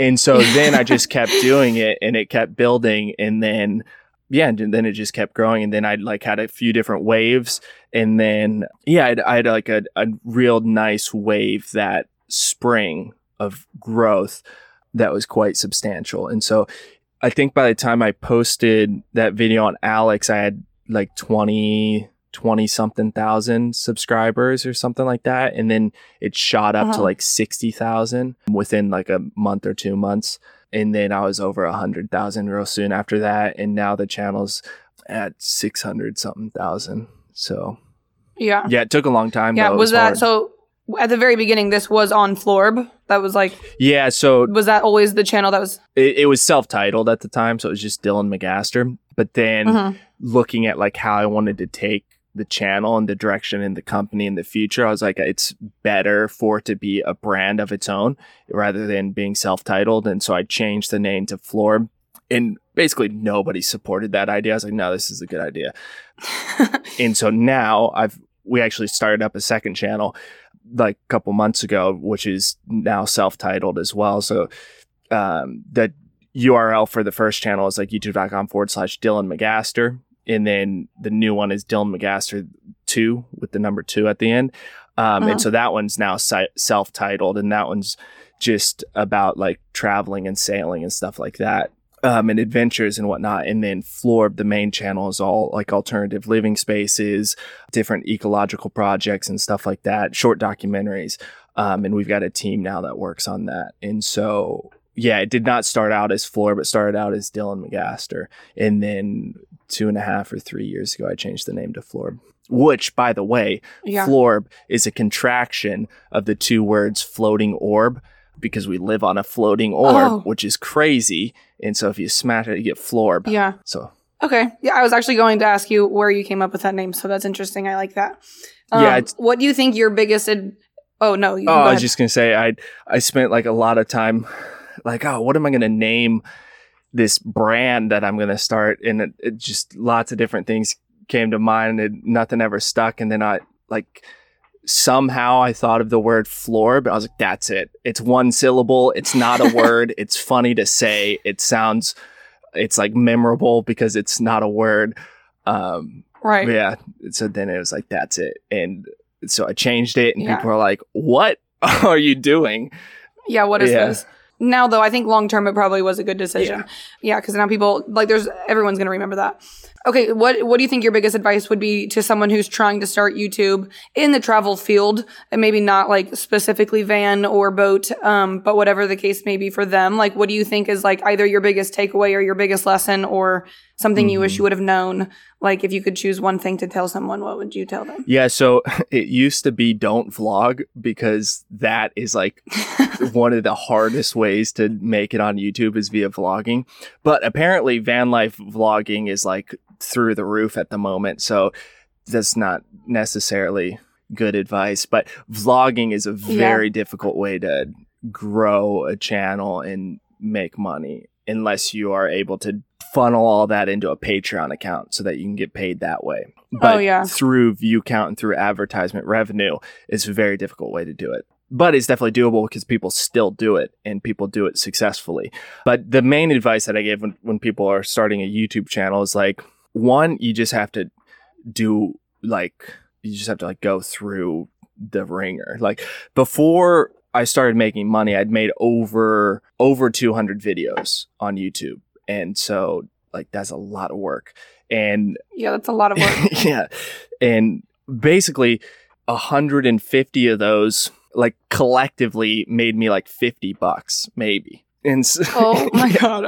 And so then I just kept doing it and it kept building. And then yeah, and then it just kept growing. And then I'd like had a few different waves. And then, yeah, I had like a real nice wave that spring of growth that was quite substantial. And so I think by the time I posted that video on Alex, I had like 20 something thousand subscribers or something like that. And then it shot up to like 60,000 within like a month or 2 months. And then I was over 100,000 real soon after that. And now the channel's at 600 something thousand. So yeah. Yeah. It took a long time. Yeah. Though. Was that hard. So at the very beginning, this was on Florb? That was like, yeah. So was that always the channel that was, it was self-titled at the time. So it was just Dylan Magaster. But then looking at like how I wanted to take the channel and the direction and the company in the future, I was like, it's better for it to be a brand of its own rather than being self-titled. And so I changed the name to Floor, and basically nobody supported that idea. I was like, no, this is a good idea. And so now we actually started up a second channel like a couple months ago, which is now self-titled as well. So the URL for the first channel is like youtube.com/Dylan Magaster. And then the new one is Dylan Magaster 2 with the number 2 at the end. And so that one's now self-titled, and that one's just about like traveling and sailing and stuff like that, and adventures and whatnot. And then Florb, the main channel, is all like alternative living spaces, different ecological projects and stuff like that, short documentaries. And we've got a team now that works on that. And so, yeah, it did not start out as Floor, but started out as Dylan Magaster. And then 2.5 or 3 years ago, I changed the name to Florb, which, by the way, Florb is a contraction of the two words floating orb, because we live on a floating orb, which is crazy. And so if you smash it, you get Florb. Yeah. So. Okay. Yeah, I was actually going to ask you where you came up with that name. So that's interesting. I like that. Yeah. What do you think your biggest... I was just going to say, I spent like a lot of time... like, what am I going to name this brand that I'm going to start? And it just lots of different things came to mind, and nothing ever stuck. And then I thought of the word floor, but I was like, that's it. It's one syllable. It's not a word. It's funny to say. It sounds, it's like memorable because it's not a word. Right. Yeah. So then it was like, that's it. And so I changed it, and people are like, what are you doing? Yeah. What is this? Now, though, I think long-term, it probably was a good decision. Yeah, because now people, like, everyone's going to remember that. Okay, what do you think your biggest advice would be to someone who's trying to start YouTube in the travel field, and maybe not, like, specifically van or boat, but whatever the case may be for them? Like, what do you think is, like, either your biggest takeaway or your biggest lesson, or something you wish you would have known? Like, if you could choose one thing to tell someone, what would you tell them? Yeah, so it used to be don't vlog, because that is, like... one of the hardest ways to make it on YouTube is via vlogging. But apparently van life vlogging is like through the roof at the moment. So that's not necessarily good advice. But vlogging is a very difficult way to grow a channel and make money, unless you are able to funnel all that into a Patreon account so that you can get paid that way. But through view count and through advertisement revenue, it's a very difficult way to do it. But it's definitely doable, because people still do it, and people do it successfully. But the main advice that I gave when people are starting a YouTube channel is like, one, you just have to like go through the ringer. Like, before I started making money, I'd made over 200 videos on YouTube. And so like, that's a lot of work. And yeah, that's a lot of work. Yeah. And basically 150 of those like collectively made me like $50 maybe. And so, oh my God.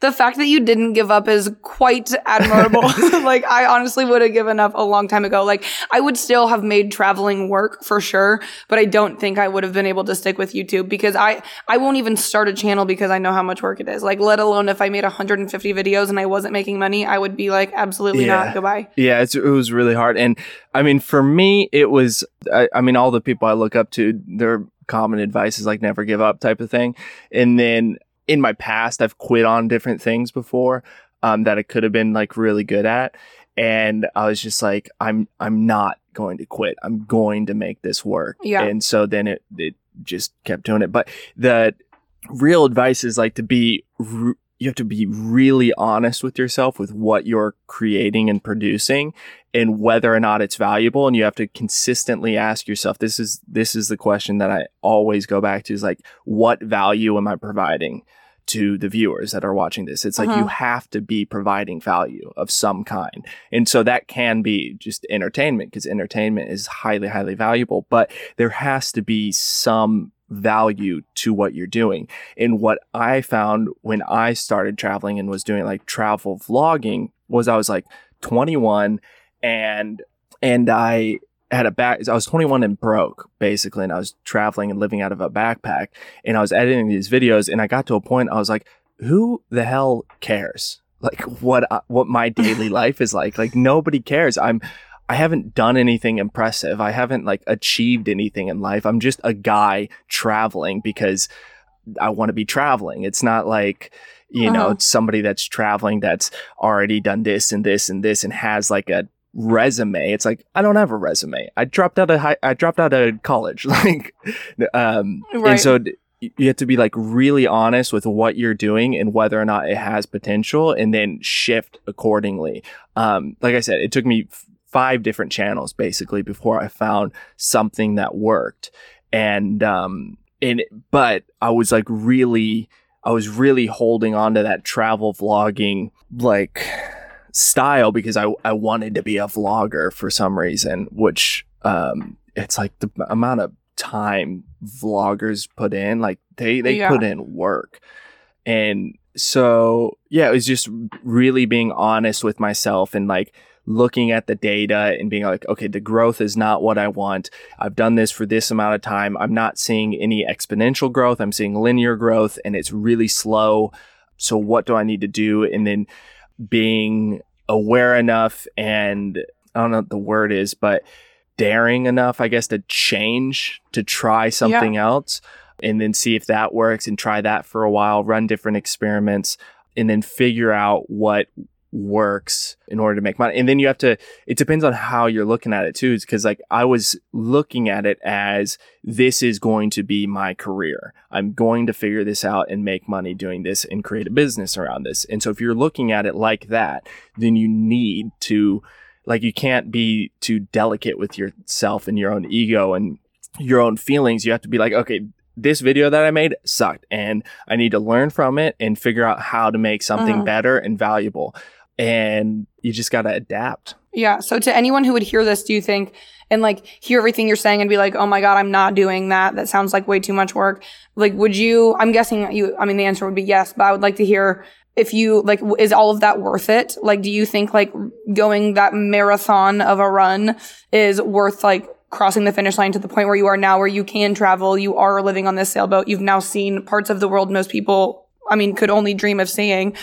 The fact that you didn't give up is quite admirable. Like, I honestly would have given up a long time ago. Like, I would still have made traveling work for sure, but I don't think I would have been able to stick with YouTube, because I won't even start a channel because I know how much work it is. Like, let alone if I made 150 videos and I wasn't making money, I would be like, absolutely not. Goodbye. Yeah. It was really hard. And I mean, for me, it was, all the people I look up to, they're common advice is like never give up type of thing. And then in my past, I've quit on different things before that I could have been like really good at, and I was just like, I'm not going to quit. I'm going to make this work. And so then it just kept doing it. But the real advice is like to be you have to be really honest with yourself with what you're creating and producing and whether or not it's valuable. And you have to consistently ask yourself, this is the question that I always go back to, is like, what value am I providing to the viewers that are watching this? It's like, you have to be providing value of some kind. And so that can be just entertainment, because entertainment is highly, highly valuable, but there has to be some value to what you're doing. And what I found when I started traveling and was doing like travel vlogging was, I was like 21 and I had a I was 21 and broke, basically, and I was traveling and living out of a backpack, and I was editing these videos, and I got to a point I was like, who the hell cares? Like what my daily life is like. Like nobody cares. I haven't done anything impressive. I haven't like achieved anything in life. I'm just a guy traveling because I want to be traveling. It's not like, you know, somebody that's traveling that's already done this and this and this and has like a resume. It's like, I don't have a resume. I dropped out of college. Like, right. And so you have to be like really honest with what you're doing and whether or not it has potential, and then shift accordingly. Like I said, it took me 5 different channels basically before I found something that worked. And but I was like really holding on to that travel vlogging like style, because I wanted to be a vlogger for some reason, which it's like the amount of time vloggers put in, like they put in work. And so yeah, it was just really being honest with myself and like looking at the data and being like, okay, the growth is not what I want. I've done this for this amount of time. I'm not seeing any exponential growth. I'm seeing linear growth, and it's really slow. So what do I need to do? And then being aware enough and, I don't know what the word is, but daring enough, I guess, to change, to try something else, and then see if that works and try that for a while, run different experiments, and then figure out what works in order to make money. And then you have to, it depends on how you're looking at it too, because like I was looking at it as, this is going to be my career. I'm going to figure this out and make money doing this and create a business around this. And so if you're looking at it like that, then you need to, like, you can't be too delicate with yourself and your own ego and your own feelings. You have to be like, okay, this video that I made sucked, and I need to learn from it and figure out how to make something better and valuable. And you just got to adapt. Yeah. So to anyone who would hear this, do you think, and like hear everything you're saying and be like, oh my God, I'm not doing that. That sounds like way too much work. Like, would you, I'm guessing you, I mean, the answer would be yes, but I would like to hear if you like, is all of that worth it? Like, do you think like going that marathon of a run is worth like crossing the finish line to the point where you are now, where you can travel, you are living on this sailboat, you've now seen parts of the world most people, I mean, could only dream of seeing,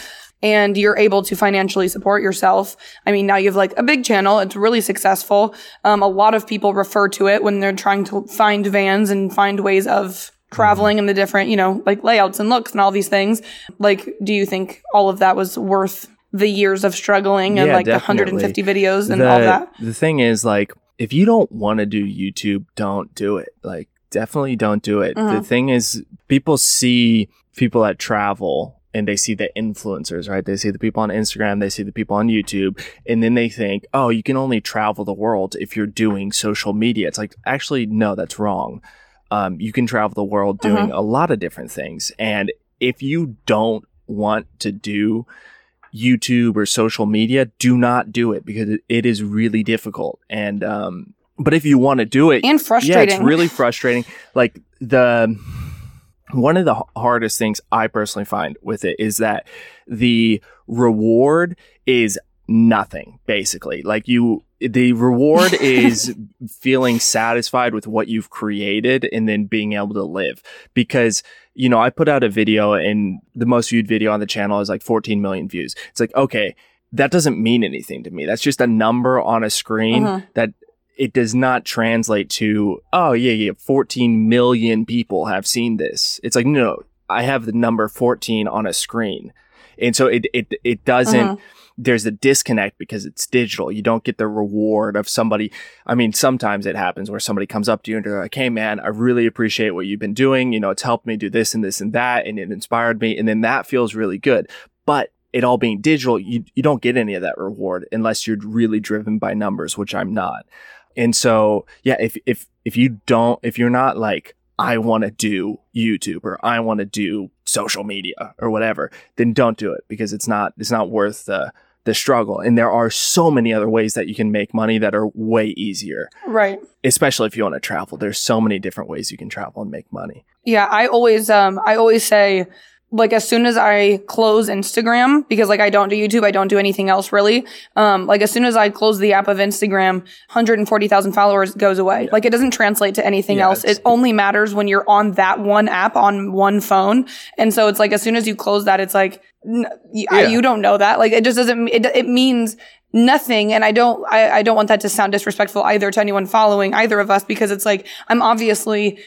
and you're able to financially support yourself. I mean, now you have like a big channel. It's really successful. A lot of people refer to it when they're trying to find vans and find ways of traveling and the different, you know, like layouts and looks and all these things. Like, do you think all of that was worth the years of struggling and like definitely. The 150 videos and all that? The thing is, like, if you don't want to do YouTube, don't do it. Like, definitely don't do it. The thing is, people see people that travel and they see the influencers, right? They see the people on Instagram, they see the people on YouTube, and then they think, oh, you can only travel the world if you're doing social media. It's like, actually, no, that's wrong. You can travel the world doing a lot of different things. And if you don't want to do YouTube or social media, do not do it, because it is really difficult. And but if you want to do it, and frustrating, it's really frustrating. Like, the one of the hardest things I personally find with it is that the reward is nothing, basically. Like, the reward is feeling satisfied with what you've created and then being able to live. Because, you know, I put out a video and the most viewed video on the channel is like 14 million views. It's like, okay, that doesn't mean anything to me. That's just a number on a screen that it does not translate to, oh yeah, 14 million people have seen this. It's like, no, I have the number 14 on a screen. And so it doesn't, there's a disconnect because it's digital. You don't get the reward of somebody. I mean, sometimes it happens where somebody comes up to you and they're like, hey man, I really appreciate what you've been doing. You know, it's helped me do this and this and that, and it inspired me. And then that feels really good. But it all being digital, you don't get any of that reward unless you're really driven by numbers, which I'm not. And so, yeah, if you're not like, I want to do YouTube or I want to do social media or whatever, then don't do it, because it's not worth the struggle. And there are so many other ways that you can make money that are way easier. Right. Especially if you want to travel. There's so many different ways you can travel and make money. Yeah, I always say, like, as soon as I close Instagram, because like I don't do YouTube, I don't do anything else really. Like as soon as I close the app of Instagram, 140,000 followers goes away. Yeah. Like it doesn't translate to anything else. It only matters when you're on that one app on one phone. And so it's like, as soon as you close that, it's like, you don't know that. Like it just doesn't, it means nothing. And I don't want that to sound disrespectful either to anyone following either of us, because it's like, I'm obviously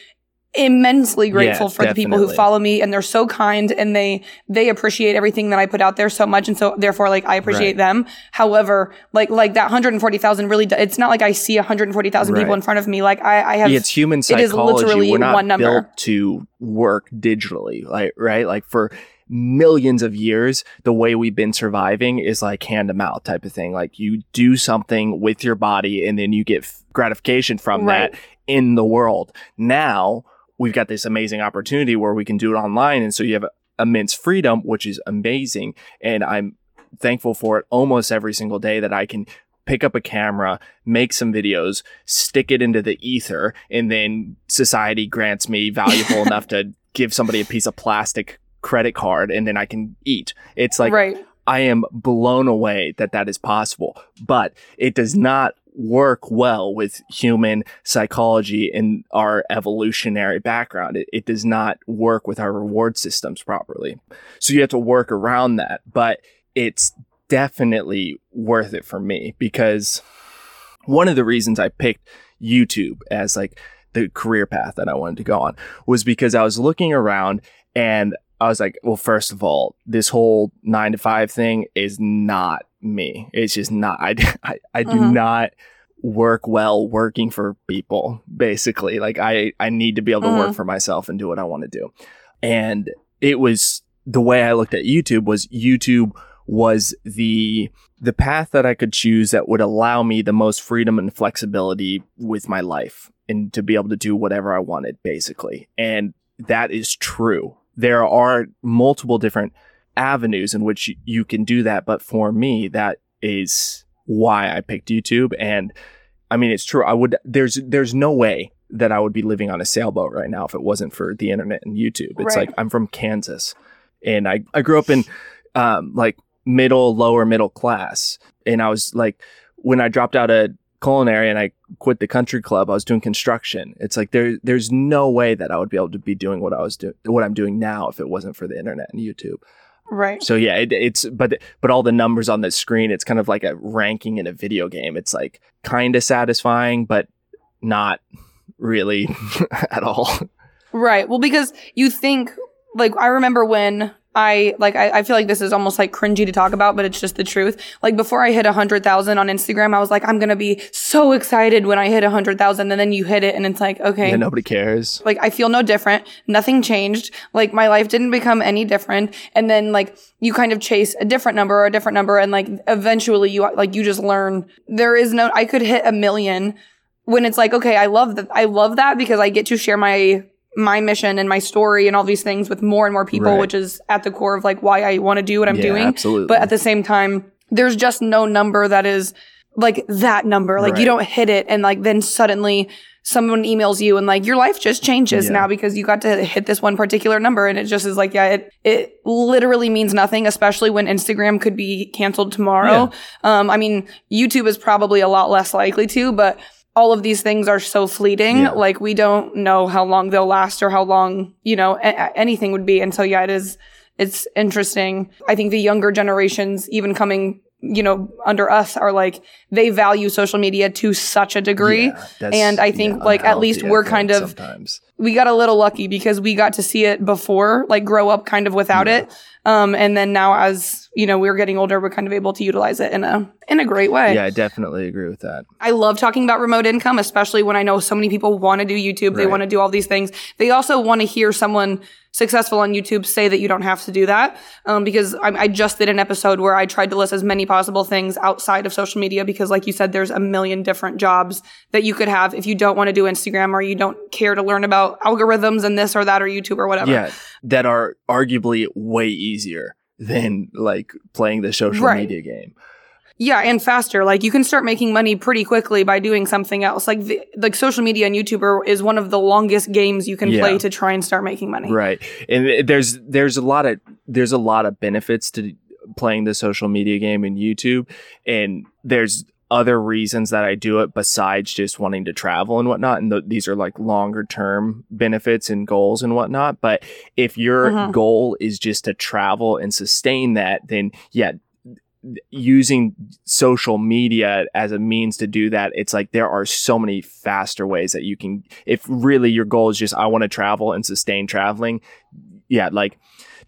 immensely grateful for the people who follow me, and they're so kind, and they appreciate everything that I put out there so much, and so therefore like I appreciate them. However, like that 140,000 really it's not like I see 140,000 people in front of me. Like I have, it's human psychology. It is literally we're not one number built to work digitally, like right? Like for millions of years, the way we've been surviving is like hand to mouth type of thing. Like you do something with your body and then you get gratification from that in the world. Now we've got this amazing opportunity where we can do it online. And so you have immense freedom, which is amazing. And I'm thankful for it almost every single day that I can pick up a camera, make some videos, stick it into the ether, and then society grants me valuable enough to give somebody a piece of plastic credit card, and then I can eat. It's like, I am blown away that is possible. But it does not work well with human psychology and our evolutionary background. It does not work with our reward systems properly. So you have to work around that, but it's definitely worth it for me, because one of the reasons I picked YouTube as like the career path that I wanted to go on was because I was looking around and I was like, well, first of all, this whole 9-to-5 thing is not me. It's just not. I do not work well working for people, basically. Like I need to be able to work for myself and do what I want to do. And it was the way I looked at YouTube was the path that I could choose that would allow me the most freedom and flexibility with my life and to be able to do whatever I wanted, basically. And that is true. There are multiple different avenues in which you can do that. But for me, that is why I picked YouTube. And I mean, it's true. There's no way that I would be living on a sailboat right now if it wasn't for the internet and YouTube. It's like, I'm from Kansas and I grew up in like lower middle class. And I was like, when I dropped out of culinary and I quit the country club, I was doing construction. It's like there's no way that I would be able to be doing what I'm doing now if it wasn't for the internet and YouTube. Right. So yeah, it's all the numbers on the screen, it's kind of like a ranking in a video game. It's like kind of satisfying, but not really at all. Right. Well, because you think, like, I remember when I feel like this is almost like cringy to talk about, but it's just the truth. Like before I hit 100,000 on Instagram, I was like, I'm going to be so excited when I hit 100,000. And then you hit it and it's like, okay. Yeah, nobody cares. Like I feel no different. Nothing changed. Like my life didn't become any different. And then like you kind of chase a different number. And like eventually you just learn I could hit 1 million when it's like, okay, I love that because I get to share my mission and my story and all these things with more and more people, which is at the core of like why I want to do what I'm doing. Absolutely. But at the same time, there's just no number that is like that number. Like you don't hit it and like then suddenly someone emails you and like your life just changes now because you got to hit this one particular number. And it just is like, it literally means nothing, especially when Instagram could be canceled tomorrow. Yeah. I mean, YouTube is probably a lot less likely to, but all of these things are so fleeting. Yeah. Like we don't know how long they'll last or how long, you know, anything would be. And so, yeah, it's interesting. I think the younger generations, even coming, you know, under us, are like, they value social media to such a degree. And I think like at least we're kind of sometimes. we got a little lucky because we got to see it before, like grow up kind of without it. And then now as, you know, we're getting older, we're kind of able to utilize it in a great way. Yeah, I definitely agree with that. I love talking about remote income, especially when I know so many people want to do YouTube. Right. They want to do all these things. They also want to hear someone successful on YouTube say that you don't have to do that. Because I just did an episode where I tried to list as many possible things outside of social media, because like you said, there's a million different jobs that you could have if you don't want to do Instagram or you don't care to learn about algorithms and this or that or YouTube or whatever. Yeah, that are arguably way easier than like playing the social media game. Yeah, and faster. Like you can start making money pretty quickly by doing something else. Like like social media and YouTuber is one of the longest games you can play to try and start making money. Right, and there's a lot of benefits to playing the social media game in YouTube, and there's other reasons that I do it besides just wanting to travel and whatnot. And these are like longer term benefits and goals and whatnot. But if your goal is just to travel and sustain that, then using social media as a means to do that, it's like there are so many faster ways that you can, if really your goal is just I want to travel and sustain traveling, like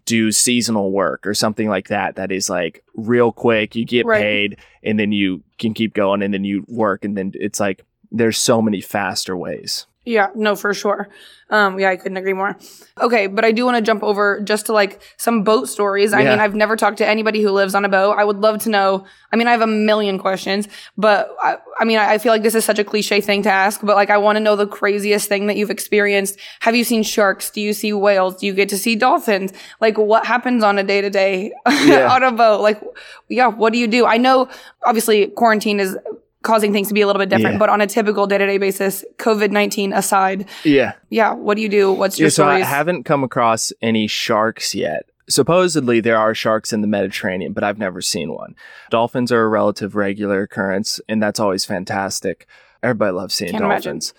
do seasonal work or something like that, that is like real quick, you get paid and then you can keep going and then you work, and then it's like there's so many faster ways. Yeah, no, for sure. I couldn't agree more. Okay, but I do want to jump over just to like some boat stories. I mean, I've never talked to anybody who lives on a boat. I would love to know. I mean, I have a million questions, but I feel like this is such a cliche thing to ask, but like I want to know the craziest thing that you've experienced. Have you seen sharks? Do you see whales? Do you get to see dolphins? Like what happens on a day-to-day on a boat? Like, what do you do? I know obviously quarantine is causing things to be a little bit different, but on a typical day-to-day basis, COVID-19 aside. Yeah, what do you do? What's your stories? So I haven't come across any sharks yet. Supposedly, there are sharks in the Mediterranean, but I've never seen one. Dolphins are a relative regular occurrence, and that's always fantastic. Everybody loves seeing dolphins.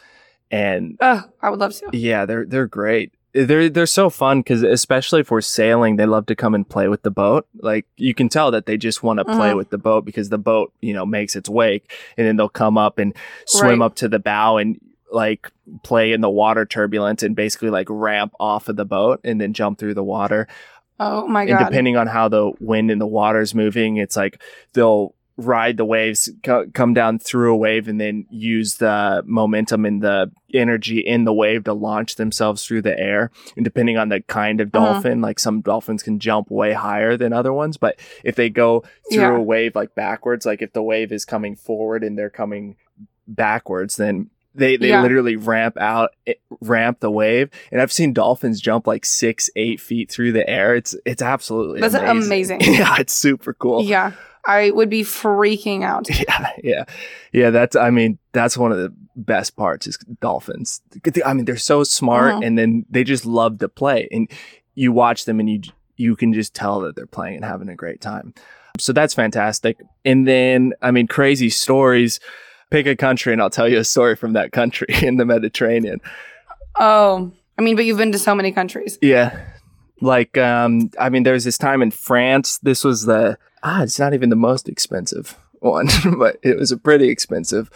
Imagine. And I would love to. Yeah, they're great. They're so fun because especially if we're sailing, they love to come and play with the boat. Like you can tell that they just want to play with the boat because the boat, makes its wake, and then they'll come up and swim up to the bow and like play in the water turbulence and basically like ramp off of the boat and then jump through the water. Oh my God. And depending on how the wind and the water is moving, it's like they'll ride the waves, come down through a wave, and then use the momentum and the energy in the wave to launch themselves through the air. And depending on the kind of dolphin, like some dolphins can jump way higher than other ones. But if they go through a wave like backwards, like if the wave is coming forward and they're coming backwards, then they literally ramp the wave. And I've seen dolphins jump like 6-8 feet through the air. It's absolutely amazing. Yeah, it's super cool. Yeah. I would be freaking out. Yeah. That's one of the best parts is dolphins. I mean, they're so smart and then they just love to play, and you watch them and you can just tell that they're playing and having a great time. So that's fantastic. And then, crazy stories, pick a country and I'll tell you a story from that country in the Mediterranean. Oh, but you've been to so many countries. Yeah. Like, there was this time in France. This was it's not even the most expensive one, but it was a pretty expensive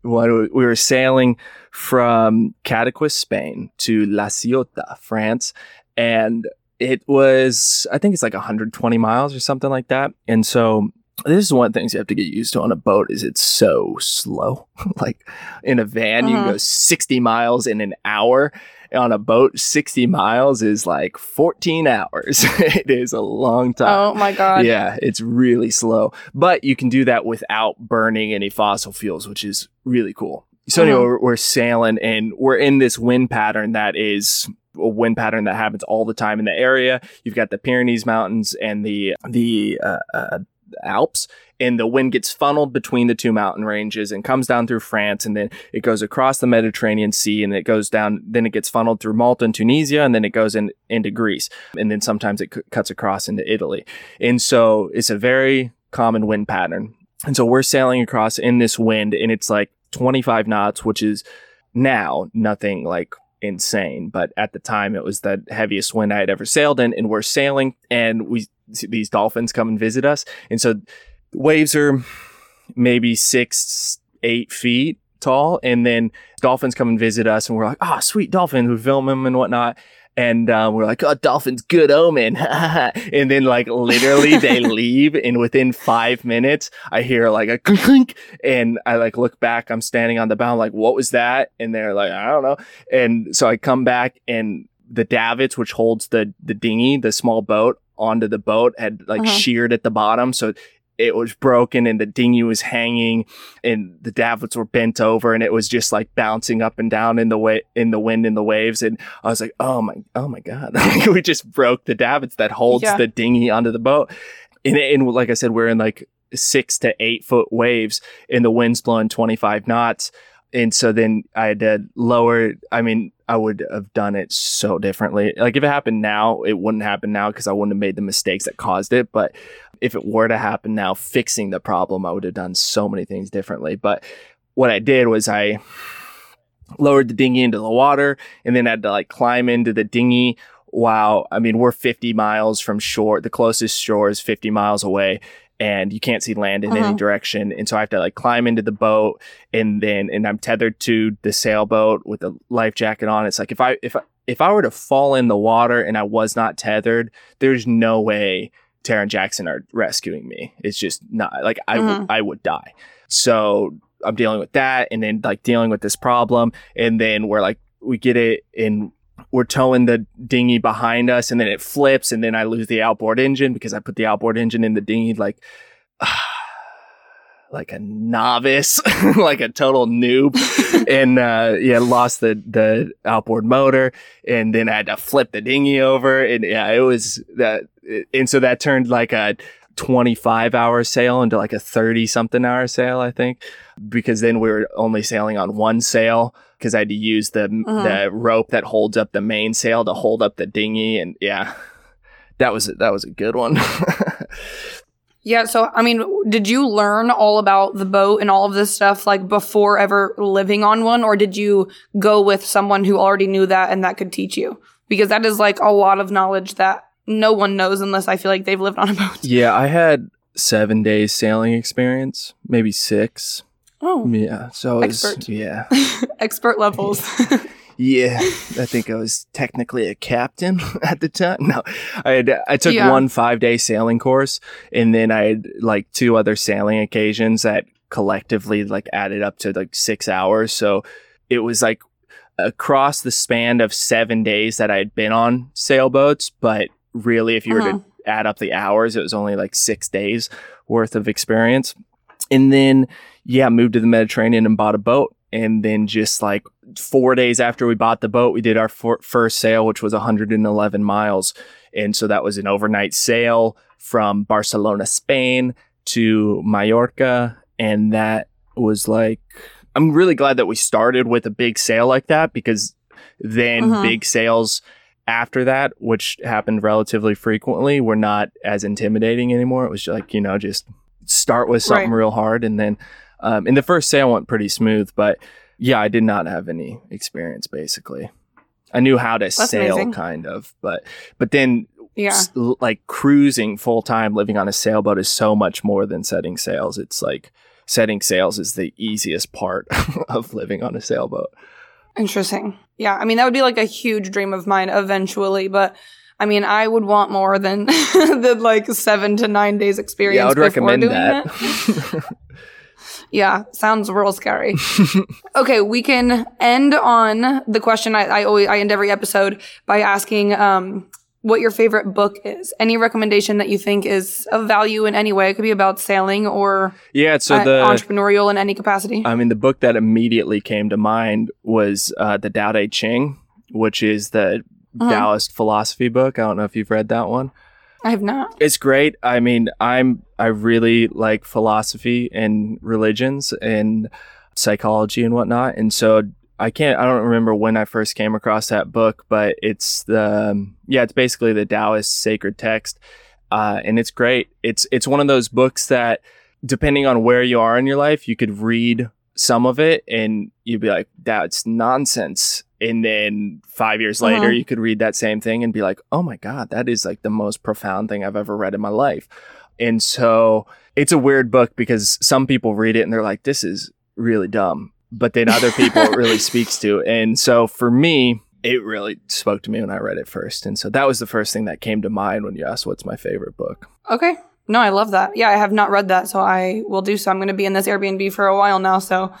one. We were sailing from Cadaqués, Spain to La Ciotat, France. And it was, I think it's like 120 miles or something like that. And so this is one of the things you have to get used to on a boat is it's so slow. Like in a van, you can go 60 miles in an hour. On a boat, 60 miles is like 14 hours. It is a long time. Oh, my God. Yeah, it's really slow. But you can do that without burning any fossil fuels, which is really cool. So anyway, we're sailing and we're in this wind pattern that is a wind pattern that happens all the time in the area. You've got the Pyrenees Mountains and the Alps, and the wind gets funneled between the two mountain ranges and comes down through France, and then it goes across the Mediterranean Sea, and it goes down, then it gets funneled through Malta and Tunisia, and then it goes into Greece, and then sometimes it cuts across into Italy. And so it's a very common wind pattern. And so we're sailing across in this wind, and it's like 25 knots, which is now nothing like insane, but at the time it was the heaviest wind I had ever sailed in. And we're sailing, and these dolphins come and visit us, and so waves are maybe 6-8 feet tall. And then dolphins come and visit us, and we're like, oh, sweet dolphins. We film them and whatnot. And we're like, oh, dolphins, good omen. And then, like, literally they leave. And within 5 minutes, I hear like a clink, clink. And I like look back. I'm standing on the bow. I'm like, what was that? And they're like, I don't know. And so I come back, and the davits, which holds the dinghy, the small boat, onto the boat had like sheared at the bottom. So it was broken, and the dinghy was hanging, and the davits were bent over, and it was just like bouncing up and down in the wind and the waves. And I was like, oh my God, we just broke the davits that holds the dinghy onto the boat. And like I said, we're in like 6 to 8 foot waves, and the wind's blowing 25 knots. And so then I had to lower. I mean, I would have done it so differently. Like, if it happened now, it wouldn't happen now because I wouldn't have made the mistakes that caused it. But if it were to happen now, fixing the problem, I would have done so many things differently. But what I did was I lowered the dinghy into the water, and then I had to like climb into the dinghy. Wow. I mean, we're 50 miles from shore. The closest shore is 50 miles away. And you can't see land in any direction. And so I have to like climb into the boat, and I'm tethered to the sailboat with a life jacket on. It's like, if I were to fall in the water and I was not tethered, there's no way Tara and Jackson are rescuing me. It's just not like I would die. So I'm dealing with that, and then like dealing with this problem. And then we're like, we get it in. We're towing the dinghy behind us, and then it flips, and then I lose the outboard engine because I put the outboard engine in the dinghy like a novice, like a total noob. And lost the outboard motor, and then I had to flip the dinghy over, and it was that. And so that turned like a 25-hour sail into like a 30-something-hour sail, I think, because then we were only sailing on one sail because I had to use the rope that holds up the mainsail to hold up the dinghy. And that was a good one. Yeah. So, I mean, did you learn all about the boat and all of this stuff like before ever living on one, or did you go with someone who already knew that and that could teach you? Because that is like a lot of knowledge that no one knows unless I feel like they've lived on a boat. Yeah, I had 7 days sailing experience, maybe 6. Oh. Yeah. So expert. Expert levels. Yeah. I think I was technically a captain at the time. No, I took one 5-day sailing course, and then I had like 2 other sailing occasions that collectively like added up to like 6 hours. So it was like across the span of 7 days that I had been on sailboats, but really, if you were to add up the hours, it was only like 6 days worth of experience. And then, moved to the Mediterranean and bought a boat. And then just like 4 days after we bought the boat, we did our first sail, which was 111 miles. And so that was an overnight sail from Barcelona, Spain to Mallorca. And that was like, I'm really glad that we started with a big sail like that, because then big sails after that, which happened relatively frequently, were not as intimidating anymore. It was like, just start with something real hard. And then in the first sail went pretty smooth, but I did not have any experience basically. I knew how to sail kind of, but then like cruising full time, living on a sailboat is so much more than setting sails. It's like setting sails is the easiest part of living on a sailboat. Interesting. Yeah. I mean, that would be like a huge dream of mine eventually, but I mean, I would want more than like 7 to 9 days experience. Yeah, I would recommend that. Yeah, sounds real scary. Okay, we can end on the question I end every episode by asking what your favorite book is. Any recommendation that you think is of value in any way? It could be about sailing or entrepreneurial in any capacity. I mean, the book that immediately came to mind was the Tao Te Ching, which is the Taoist philosophy book. I don't know if you've read that one. I have not. It's great. I mean, I really like philosophy and religions and psychology and whatnot. And so I don't remember when I first came across that book, but it's it's basically the Taoist sacred text. And it's great. It's one of those books that, depending on where you are in your life, you could read some of it and you'd be like, that's nonsense. And then 5 years later, you could read that same thing and be like, oh my God, that is like the most profound thing I've ever read in my life. And so it's a weird book because some people read it and they're like, this is really dumb. but then other people it really speaks to. And so for me, it really spoke to me when I read it first. And so that was the first thing that came to mind when you asked what's my favorite book. Okay. No, I love that. Yeah, I have not read that, so I will do so. I'm going to be in this Airbnb for a while now, so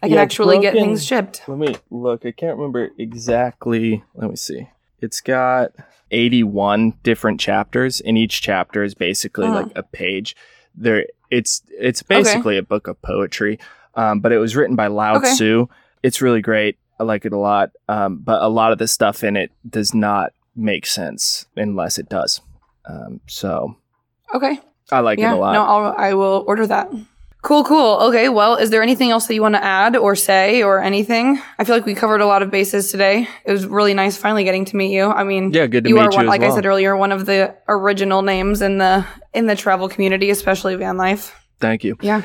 I can actually get things shipped. Let me look. I can't remember exactly. Let me see. It's got 81 different chapters, and each chapter is basically like a page. It's basically a book of poetry, but it was written by Lao Tzu. It's really great. I like it a lot, but a lot of the stuff in it does not make sense unless it does. Okay. I like it a lot. No, I will order that. Cool. Okay, well, is there anything else that you want to add or say or anything? I feel like we covered a lot of bases today. It was really nice finally getting to meet you. I mean, good to meet you as well. Like I said earlier, one of the original names in the travel community, especially van life. Thank you. Yeah.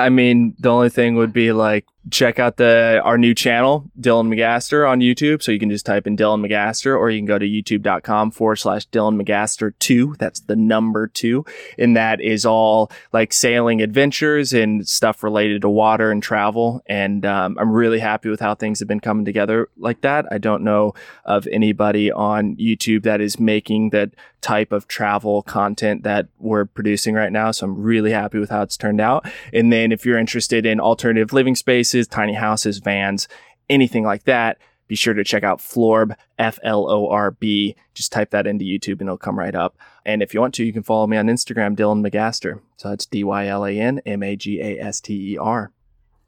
I mean, the only thing would be like, check out our new channel, Dylan Magaster on YouTube. So you can just type in Dylan Magaster, or you can go to youtube.com/Dylan Magaster 2. That's the number 2. And that is all like sailing adventures and stuff related to water and travel. And I'm really happy with how things have been coming together like that. I don't know of anybody on YouTube that is making that type of travel content that we're producing right now. So I'm really happy with how it's turned out. And then if you're interested in alternative living space, tiny houses, vans, anything like that, be sure to check out Florb, F-L-O-R-B. Just type that into YouTube and it'll come right up. And if you want to, you can follow me on Instagram, Dylan Magaster. So that's DylanMagaster.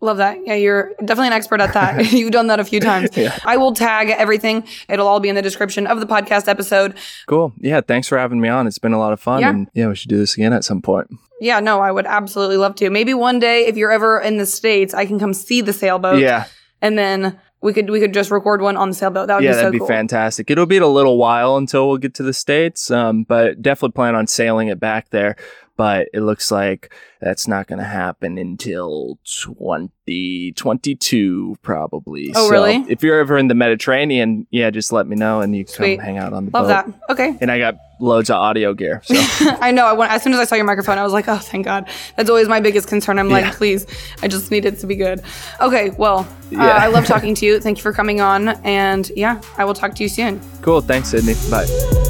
Love that. Yeah, you're definitely an expert at that. You've done that a few times. Yeah. I will tag everything. It'll all be in the description of the podcast episode. Cool. Yeah, thanks for having me on. It's been a lot of fun. Yeah. And yeah, we should do this again at some point. Yeah, no, I would absolutely love to. Maybe one day, if you're ever in the States, I can come see the sailboat. Yeah. And then we could just record one on the sailboat. That would be so cool. Yeah, that'd be fantastic. It'll be a little while until we'll get to the States, but definitely plan on sailing it back there. But it looks like that's not going to happen until 2022, probably. Oh, so really? If you're ever in the Mediterranean, just let me know and you can come hang out on the boat. Love that. Okay. And I got loads of audio gear. So. I know. As soon as I saw your microphone, I was like, oh, thank God. That's always my biggest concern. I'm like, please, I just need it to be good. Okay. Well, I love talking to you. Thank you for coming on. And I will talk to you soon. Cool. Thanks, Sydney. Bye.